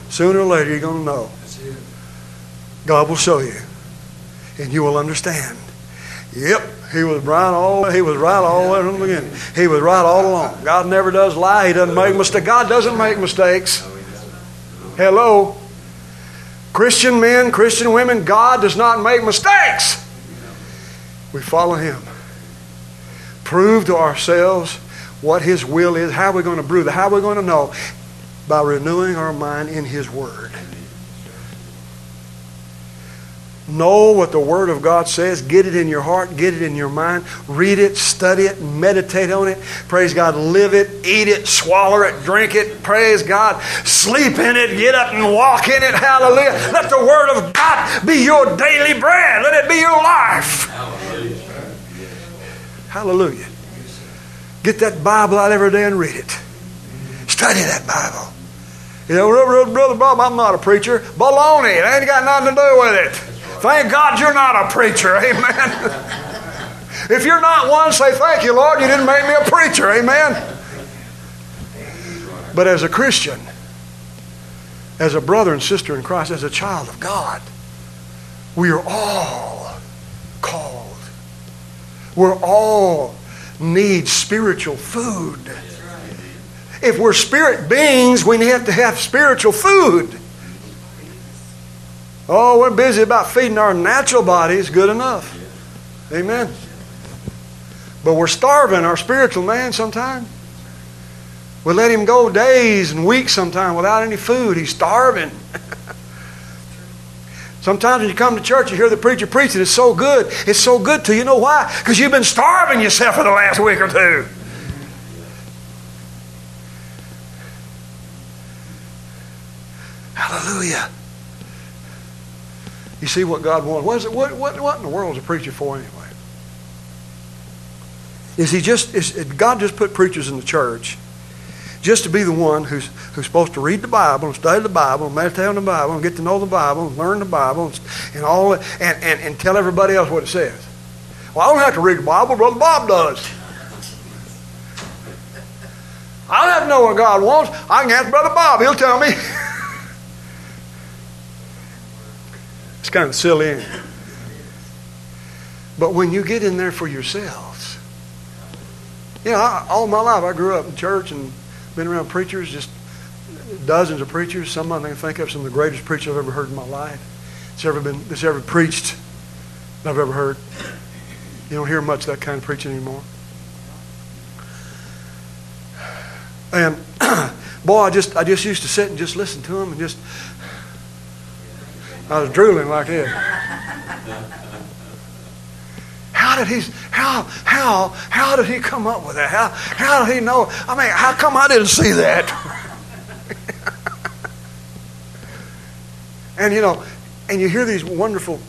sooner or later you're going to know. God will show you. And you will understand. Yep, he was right all he was right all the way from the beginning. He was right all along. God never does lie. He doesn't make mistakes. God doesn't make mistakes. Hello. Christian men, Christian women, God does not make mistakes. We follow Him. Prove to ourselves what His will is. How are we going to prove it? How are we going to know? By renewing our mind in His Word. Know what the Word of God says. Get it in your heart. Get it in your mind. Read it. Study it. Meditate on it. Praise God. Live it. Eat it. Swallow it. Drink it. Praise God. Sleep in it. Get up and walk in it. Hallelujah. Let the Word of God be your daily bread. Let it be your life. Hallelujah. Hallelujah. Get that Bible out every day and read it. Study that Bible. You know, Brother Bob, I'm not a preacher. Baloney. It ain't got nothing to do with it. Thank God you're not a preacher. Amen. If you're not one, say, thank you, Lord, you didn't make me a preacher. Amen. But as a Christian, as a brother and sister in Christ, as a child of God, we are all called. We're all need spiritual food. If we're spirit beings, we have to have spiritual food. Oh, we're busy about feeding our natural bodies good enough. Amen. But we're starving our spiritual man sometimes. We let him go days and weeks sometimes without any food. He's starving. Sometimes when you come to church, you hear the preacher preaching. It's so good. It's so good to you. You know why? Because you've been starving yourself for the last week or two. Hallelujah. You see what God wants. What, is it, what, what, what in the world is a preacher for anyway? Is he just? Is God just put preachers in the church just to be the one who's who's supposed to read the Bible and study the Bible and meditate on the Bible and get to know the Bible and learn the Bible and, and all and, and and tell everybody else what it says? Well, I don't have to read the Bible. Brother Bob does. I don't have to know what God wants. I can ask Brother Bob. He'll tell me. It's kind of silly. But when you get in there for yourselves, you know, I, all my life I grew up in church and been around preachers, just dozens of preachers. Some I can think of, some of the greatest preachers I've ever heard in my life. It's ever been, that's ever preached that I've ever heard. You don't hear much of that kind of preaching anymore. And boy, I just I just used to sit and just listen to them and just. I was drooling like this. How did he, how, how, how did he come up with that? How, how did he know? I mean, how come I didn't see that? And you know, and you hear these wonderful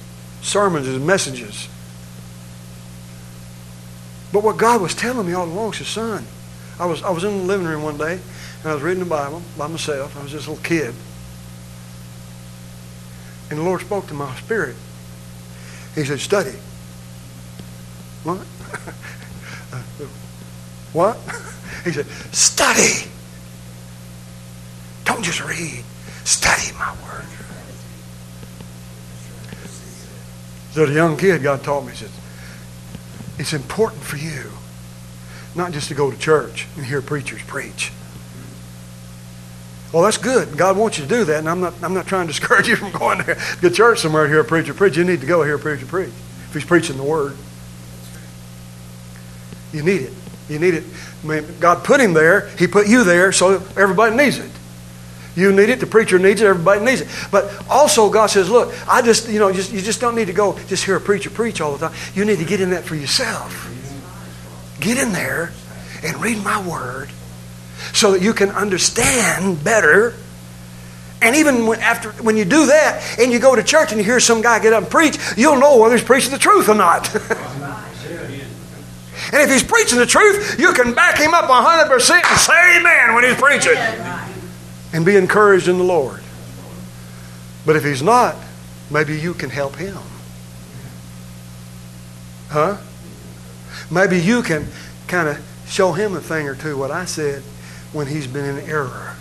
sermons and messages. But what God was telling me all along is his son. I was, I was in the living room one day, and I was reading the Bible by myself. I was just a little kid. And the Lord spoke to my spirit. He said, study. What? What? He said, study. Don't just read. Study my word. So the young kid, God taught me, he said, it's important for you not just to go to church and hear preachers preach. Well, that's good. God wants you to do that, and I'm not, I'm not trying to discourage you from going to the church somewhere to hear a preacher preach. You need to go hear a preacher preach if he's preaching the word. You need it. You need it. I mean, God put him there. He put you there, so everybody needs it. You need it. The preacher needs it. Everybody needs it. But also, God says, look, I just, you know, just, you just don't need to go just hear a preacher preach all the time. You need to get in that for yourself. Get in there and read my word so that you can understand better. And even when, after, when you do that and you go to church and you hear some guy get up and preach, you'll know whether he's preaching the truth or not. And if he's preaching the truth, you can back him up one hundred percent and say amen when he's preaching. And be encouraged in the Lord. But if he's not, maybe you can help him. Huh? Maybe you can kind of show him a thing or two what I said when he's been in error.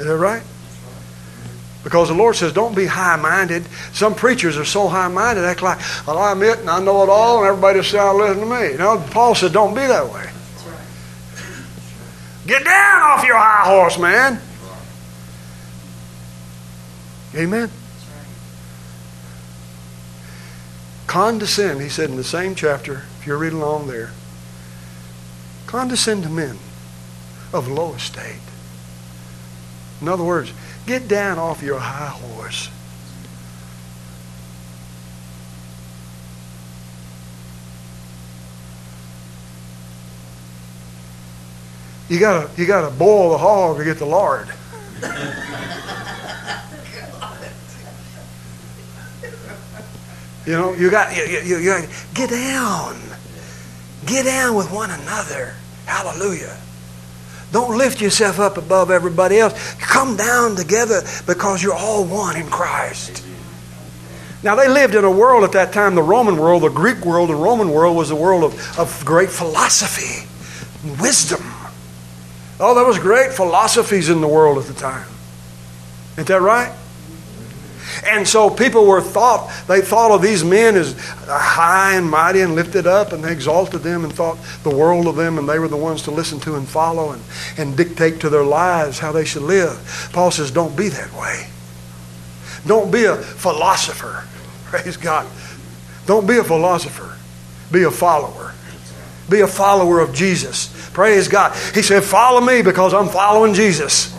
Is that right? Because the Lord says, don't be high-minded. Some preachers are so high-minded, act like, well, I'm it and I know it all and everybody just said, listen to me. You know, Paul said, don't be that way. Get down off your high horse, man. Amen. Condescend, he said in the same chapter, if you read along there, condescend to men of low estate. In other words, get down off your high horse. You gotta, you gotta boil the hog to get the lard. You know, you got, you, you, you got, get down. Get down with one another. Hallelujah. Don't lift yourself up above everybody else. Come down together because you're all one in Christ. Now, they lived in a world at that time, the Roman world, the Greek world, the Roman world was a world of, of great philosophy, wisdom. Oh, there was great philosophies in the world at the time. Isn't that right? And so people were thought, they thought of these men as high and mighty and lifted up, and they exalted them and thought the world of them, and they were the ones to listen to and follow and, and dictate to their lives how they should live. Paul says, don't be that way. Don't be a philosopher. Praise God. Don't be a philosopher. Be a follower. Be a follower of Jesus. Praise God. He said, follow me because I'm following Jesus.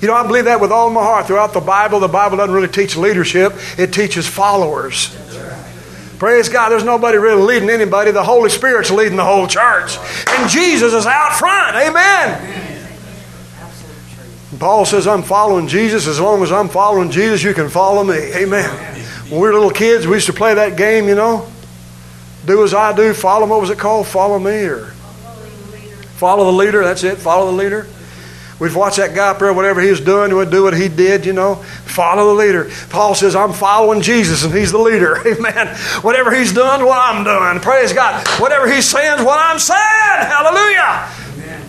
You know, I believe that with all my heart. Throughout the Bible, the Bible doesn't really teach leadership. It teaches followers. Praise God. There's nobody really leading anybody. The Holy Spirit's leading the whole church. And Jesus is out front. Amen. And Paul says, I'm following Jesus. As long as I'm following Jesus, you can follow me. Amen. When we were little kids, we used to play that game, you know. Do as I do. Follow, what was it called? Follow me or? Follow the leader. That's it. Follow the leader. We'd watch that guy up there, whatever he was doing, we'd do what he did, you know. Follow the leader. Paul says, I'm following Jesus, and he's the leader. Amen. Whatever he's doing, what I'm doing. Praise God. Whatever he's saying, what I'm saying. Hallelujah. Amen.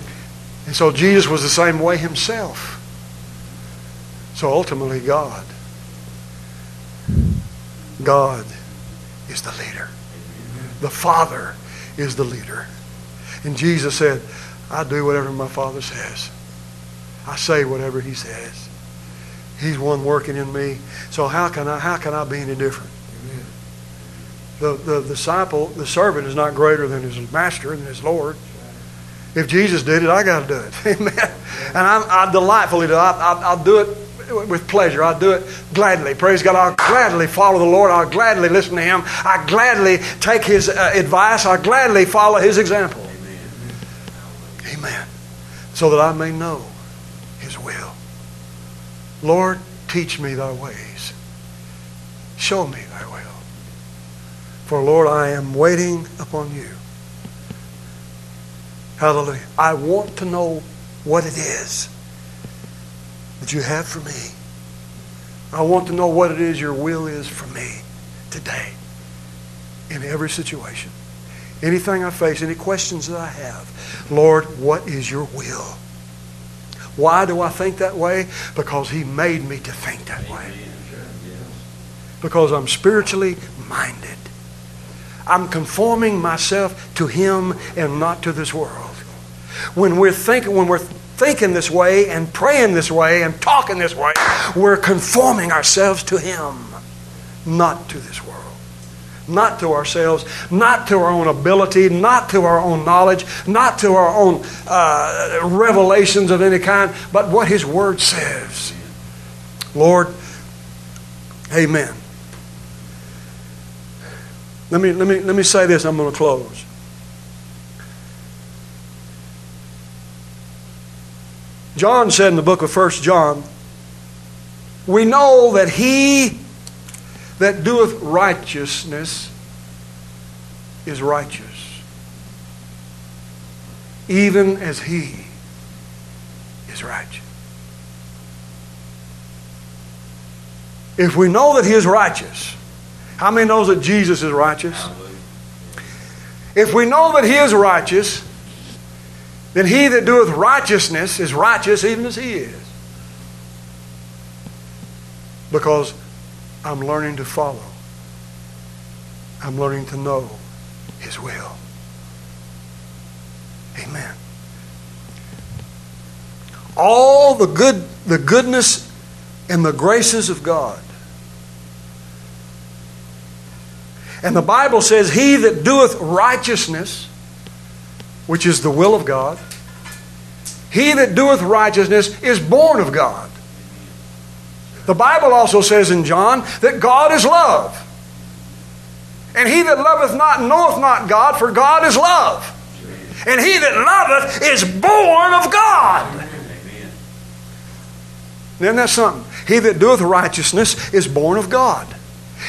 And so Jesus was the same way himself. So ultimately, God. God is the leader. The Father is the leader. And Jesus said, I do whatever my Father says. I say whatever he says. He's one working in me. So how can I how can I be any different? Amen. The, the disciple, the servant is not greater than his master and his Lord. If Jesus did it, I got to do it. Amen. And I'm, I delightfully do it. I'll do it with pleasure. I'll do it gladly. Praise God. I'll gladly follow the Lord. I'll gladly listen to Him. I'll gladly take His uh, advice. I'll gladly follow His example. Amen. Amen. So that I may know His will. Lord, teach me Thy ways. Show me Thy will. For, Lord, I am waiting upon You. Hallelujah. I want to know what it is that You have for me. I want to know what it is Your will is for me today in every situation. Anything I face, any questions that I have, Lord, what is Your will? Why do I think that way? Because He made me to think that way. Because I'm spiritually minded. I'm conforming myself to Him and not to this world. When we're thinking, when we're thinking this way and praying this way and talking this way, we're conforming ourselves to Him, not to this world. Not to ourselves, not to our own ability, not to our own knowledge, not to our own uh, revelations of any kind, but what His Word says. Lord, amen. Let me, let me, let me say this, I'm going to close. John said in the book of First John, we know that he that doeth righteousness is righteous, even as he is righteous. If we know that he is righteous, how many knows that Jesus is righteous? Hallelujah. If we know that he is righteous, then he that doeth righteousness is righteous even as he is. Because I'm learning to follow. I'm learning to know His will. Amen. All the good, the goodness and the graces of God. And the Bible says, he that doeth righteousness, which is the will of God, he that doeth righteousness is born of God. The Bible also says in John that God is love. And he that loveth not knoweth not God, for God is love. And he that loveth is born of God. Amen. Isn't that something? He that doeth righteousness is born of God.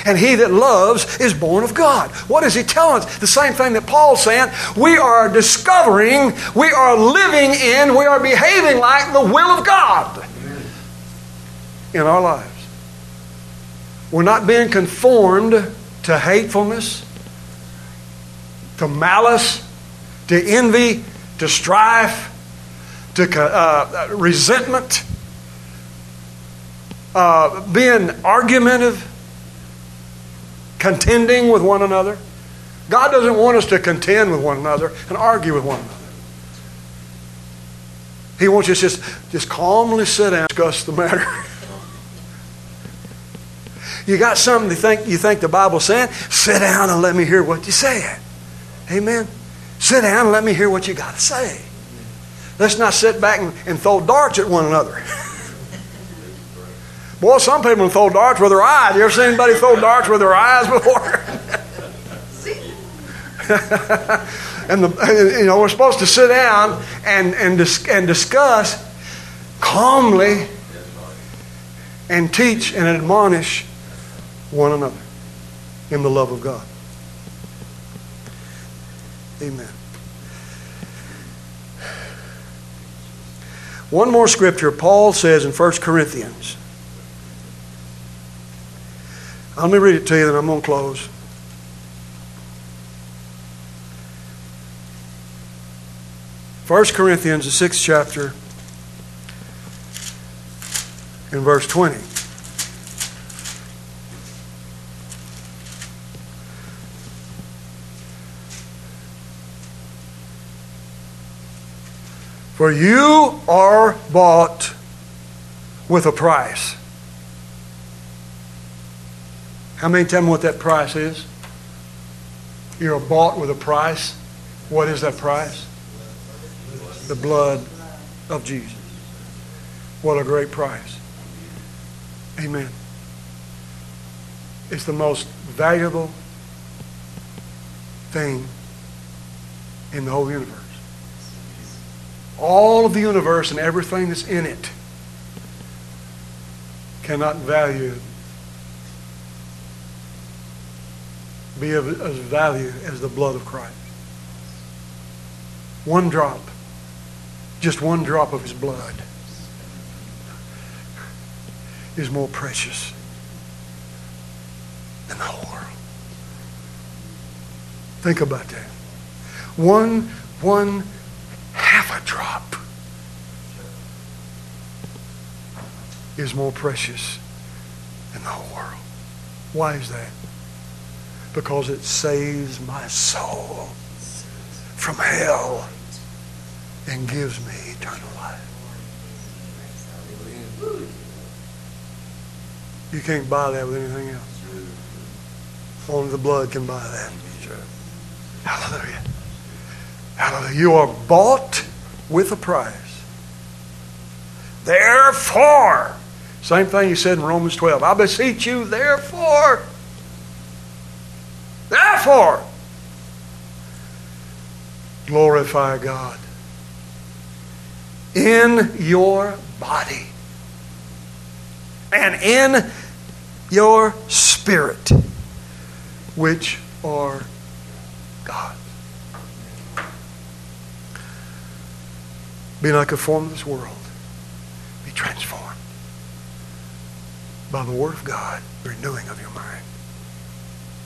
And he that loves is born of God. What is he telling us? The same thing that Paul's saying. We are discovering, we are living in, we are behaving like the will of God in our lives. We're not being conformed to hatefulness, to malice, to envy, to strife, to uh, resentment, uh, being argumentative, contending with one another. God doesn't want us to contend with one another and argue with one another. He wants us to just, just calmly sit down and discuss the matter. You got something to think, you think the Bible's saying? Sit down and let me hear what you say. Amen. Sit down and let me hear what you got to say. Let's not sit back and, and throw darts at one another. Boy, some people throw darts with their eyes. You ever seen anybody throw darts with their eyes before? and the, you know, we're supposed to sit down and and, dis- and discuss calmly and teach and admonish one another in the love of God. Amen. One more scripture. Paul says in First Corinthians. Let me read it to you, then I'm going to close. First Corinthians, the sixth chapter, in verse twenty. For you are bought with a price. How many tell me what that price is? You're bought with a price. What is that price? The blood of Jesus. What a great price. Amen. It's the most valuable thing in the whole universe. All of the universe and everything that's in it cannot value, be of as value as the blood of Christ. One drop, just one drop of His blood is more precious than the whole world. Think about that. One, one half a drop is more precious than the whole world. Why is that? Because it saves my soul from hell and gives me eternal life. You can't buy that with anything else. Only the blood can buy that. Hallelujah. Hallelujah. You are bought with a price. Therefore, same thing He said in Romans twelve, I beseech you, therefore, therefore, glorify God in your body and in your spirit, which are God's. Be not conformed to this world. Be transformed by the word of God, renewing of your mind,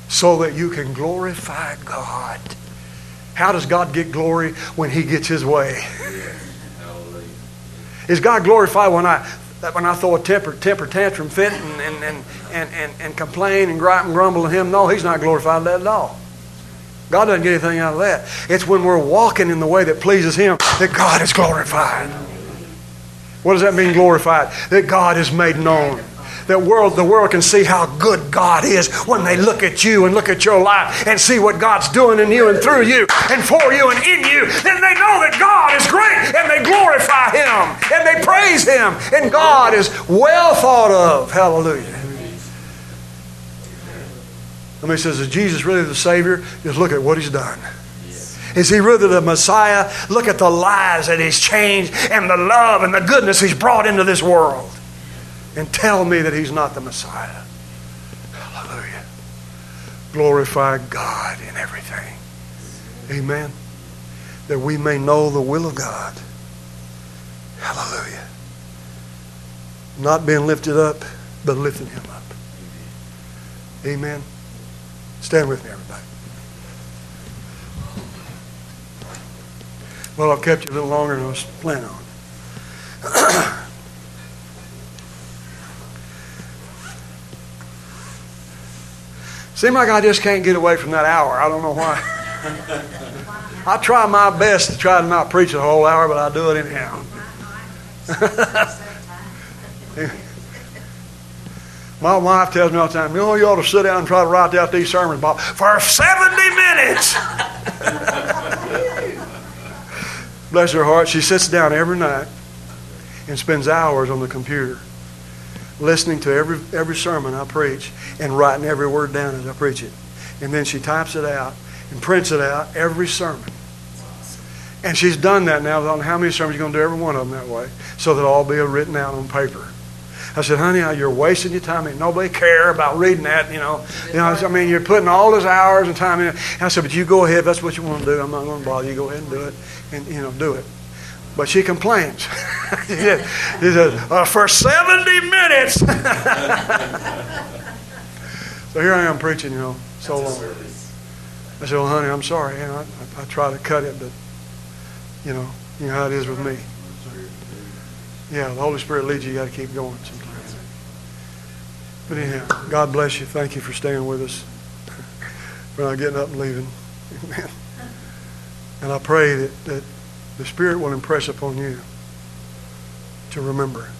so that you can glorify God. How does God get glory? When He gets His way. Is God glorified when I when I throw a temper temper tantrum fit and and and and, and, and complain and gripe and grumble at Him? No, He's not glorified at all. God doesn't get anything out of that. It's when we're walking in the way that pleases Him that God is glorified. What does that mean, glorified? That God is made known. That world, the world can see how good God is when they look at you and look at your life and see what God's doing in you and through you and for you and in you. Then they know that God is great and they glorify Him and they praise Him. And God is well thought of. Hallelujah. I mean, it says, is Jesus really the Savior? Just look at what He's done. Yes. Is He really the Messiah? Look at the lives that He's changed and the love and the goodness He's brought into this world. And tell me that He's not the Messiah. Hallelujah. Glorify God in everything. Amen. That we may know the will of God. Hallelujah. Not being lifted up, but lifting Him up. Amen. Stand with me, everybody. Well, I've kept you a little longer than I was planning on. Seems like I just can't get away from that hour. I don't know why. I try my best to try to not preach the whole hour, but I do it anyhow. My wife tells me all the time, you know, you ought to sit down and try to write out these sermons, Bob, for seventy minutes. Bless her heart. She sits down every night and spends hours on the computer listening to every, every sermon I preach and writing every word down as I preach it. And then she types it out and prints it out, every sermon. And she's done that now. I don't know how many sermons you're going to do every one of them that way so that it'll all be written out on paper. I said, honey, you're wasting your time. And nobody care about reading that, you know. You know, I mean, you're putting all those hours and time in. And I said, but you go ahead. If that's what you want to do. I'm not going to bother you. Go ahead and do it. And, you know, do it. But she complains. She said, she said uh, for seventy minutes. So here I am preaching, you know, so long. I said, well, honey, I'm sorry. You know, I, I try to cut it, but, you know, you know how it is with me. Yeah, the Holy Spirit leads you. You got to keep going sometimes. But anyhow, God bless you. Thank you for staying with us. We're not getting up and leaving. Amen. And I pray that, that the Spirit will impress upon you to remember.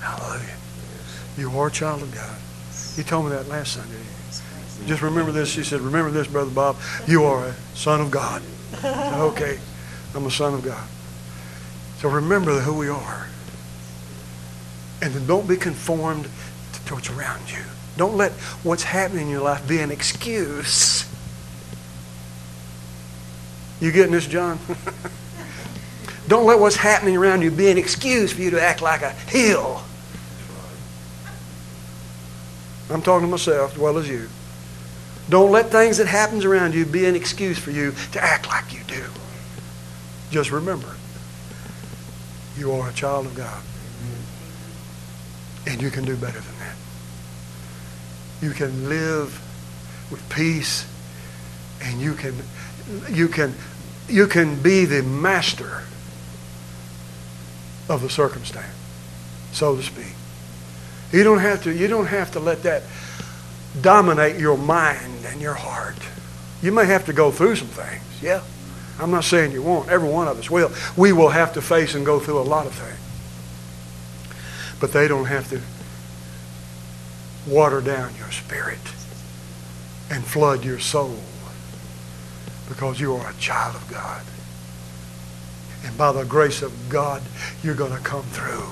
Hallelujah. You are a child of God. You told me that last Sunday. Just remember this. She said, remember this, Brother Bob. You are a son of God. I said, okay, I'm a son of God. So remember who we are. And then don't be conformed to what's around you. Don't let what's happening in your life be an excuse. You getting this, John? Don't let what's happening around you be an excuse for you to act like a heel. I'm talking to myself as well as you. Don't let things that happens around you be an excuse for you to act like you do. Just remember, you are a child of God. And you can do better than that. You can live with peace, and you can you can you can be the master of the circumstance, so to speak. You don't have to you don't have to let that dominate your mind and your heart. You may have to go through some things, yeah. I'm not saying you won't. Every one of us will. We will have to face and go through a lot of things. But they don't have to water down your spirit and flood your soul, because you are a child of God. And by the grace of God, you're going to come through.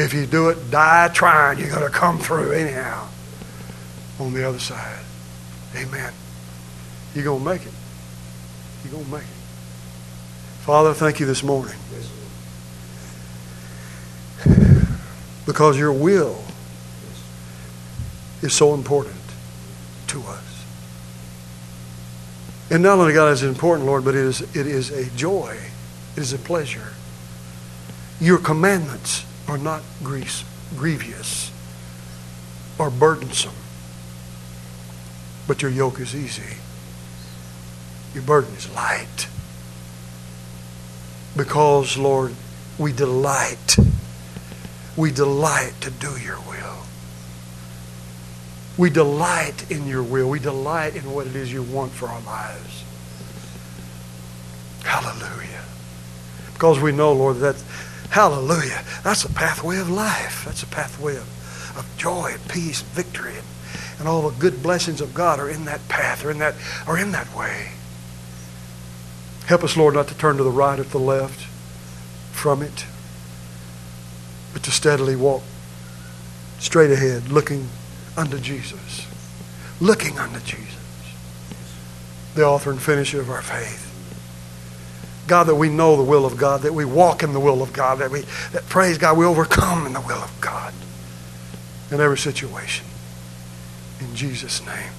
If you do it, die trying, you're going to come through anyhow on the other side. Amen. You're going to make it. You're going to make it. Father, thank you this morning. Because your will is so important to us. And not only, God, is it important, Lord, but it is, it is a joy. It is a pleasure. Your commandments are not grief, grievous or burdensome, but your yoke is easy. Your burden is light. Because, Lord, we delight. We delight to do your will. We delight in your will. We delight in what it is you want for our lives. Hallelujah. Because we know, Lord, that hallelujah, that's a pathway of life. That's a pathway of, of joy and peace and victory. And, and all the good blessings of God are in that path, or in that, or in that way. Help us, Lord, not to turn to the right or to the left from it, but to steadily walk straight ahead, looking unto Jesus. Looking unto Jesus, the author and finisher of our faith. God, that we know the will of God, that we walk in the will of God, that we, that praise God, we overcome in the will of God in every situation. In Jesus' name.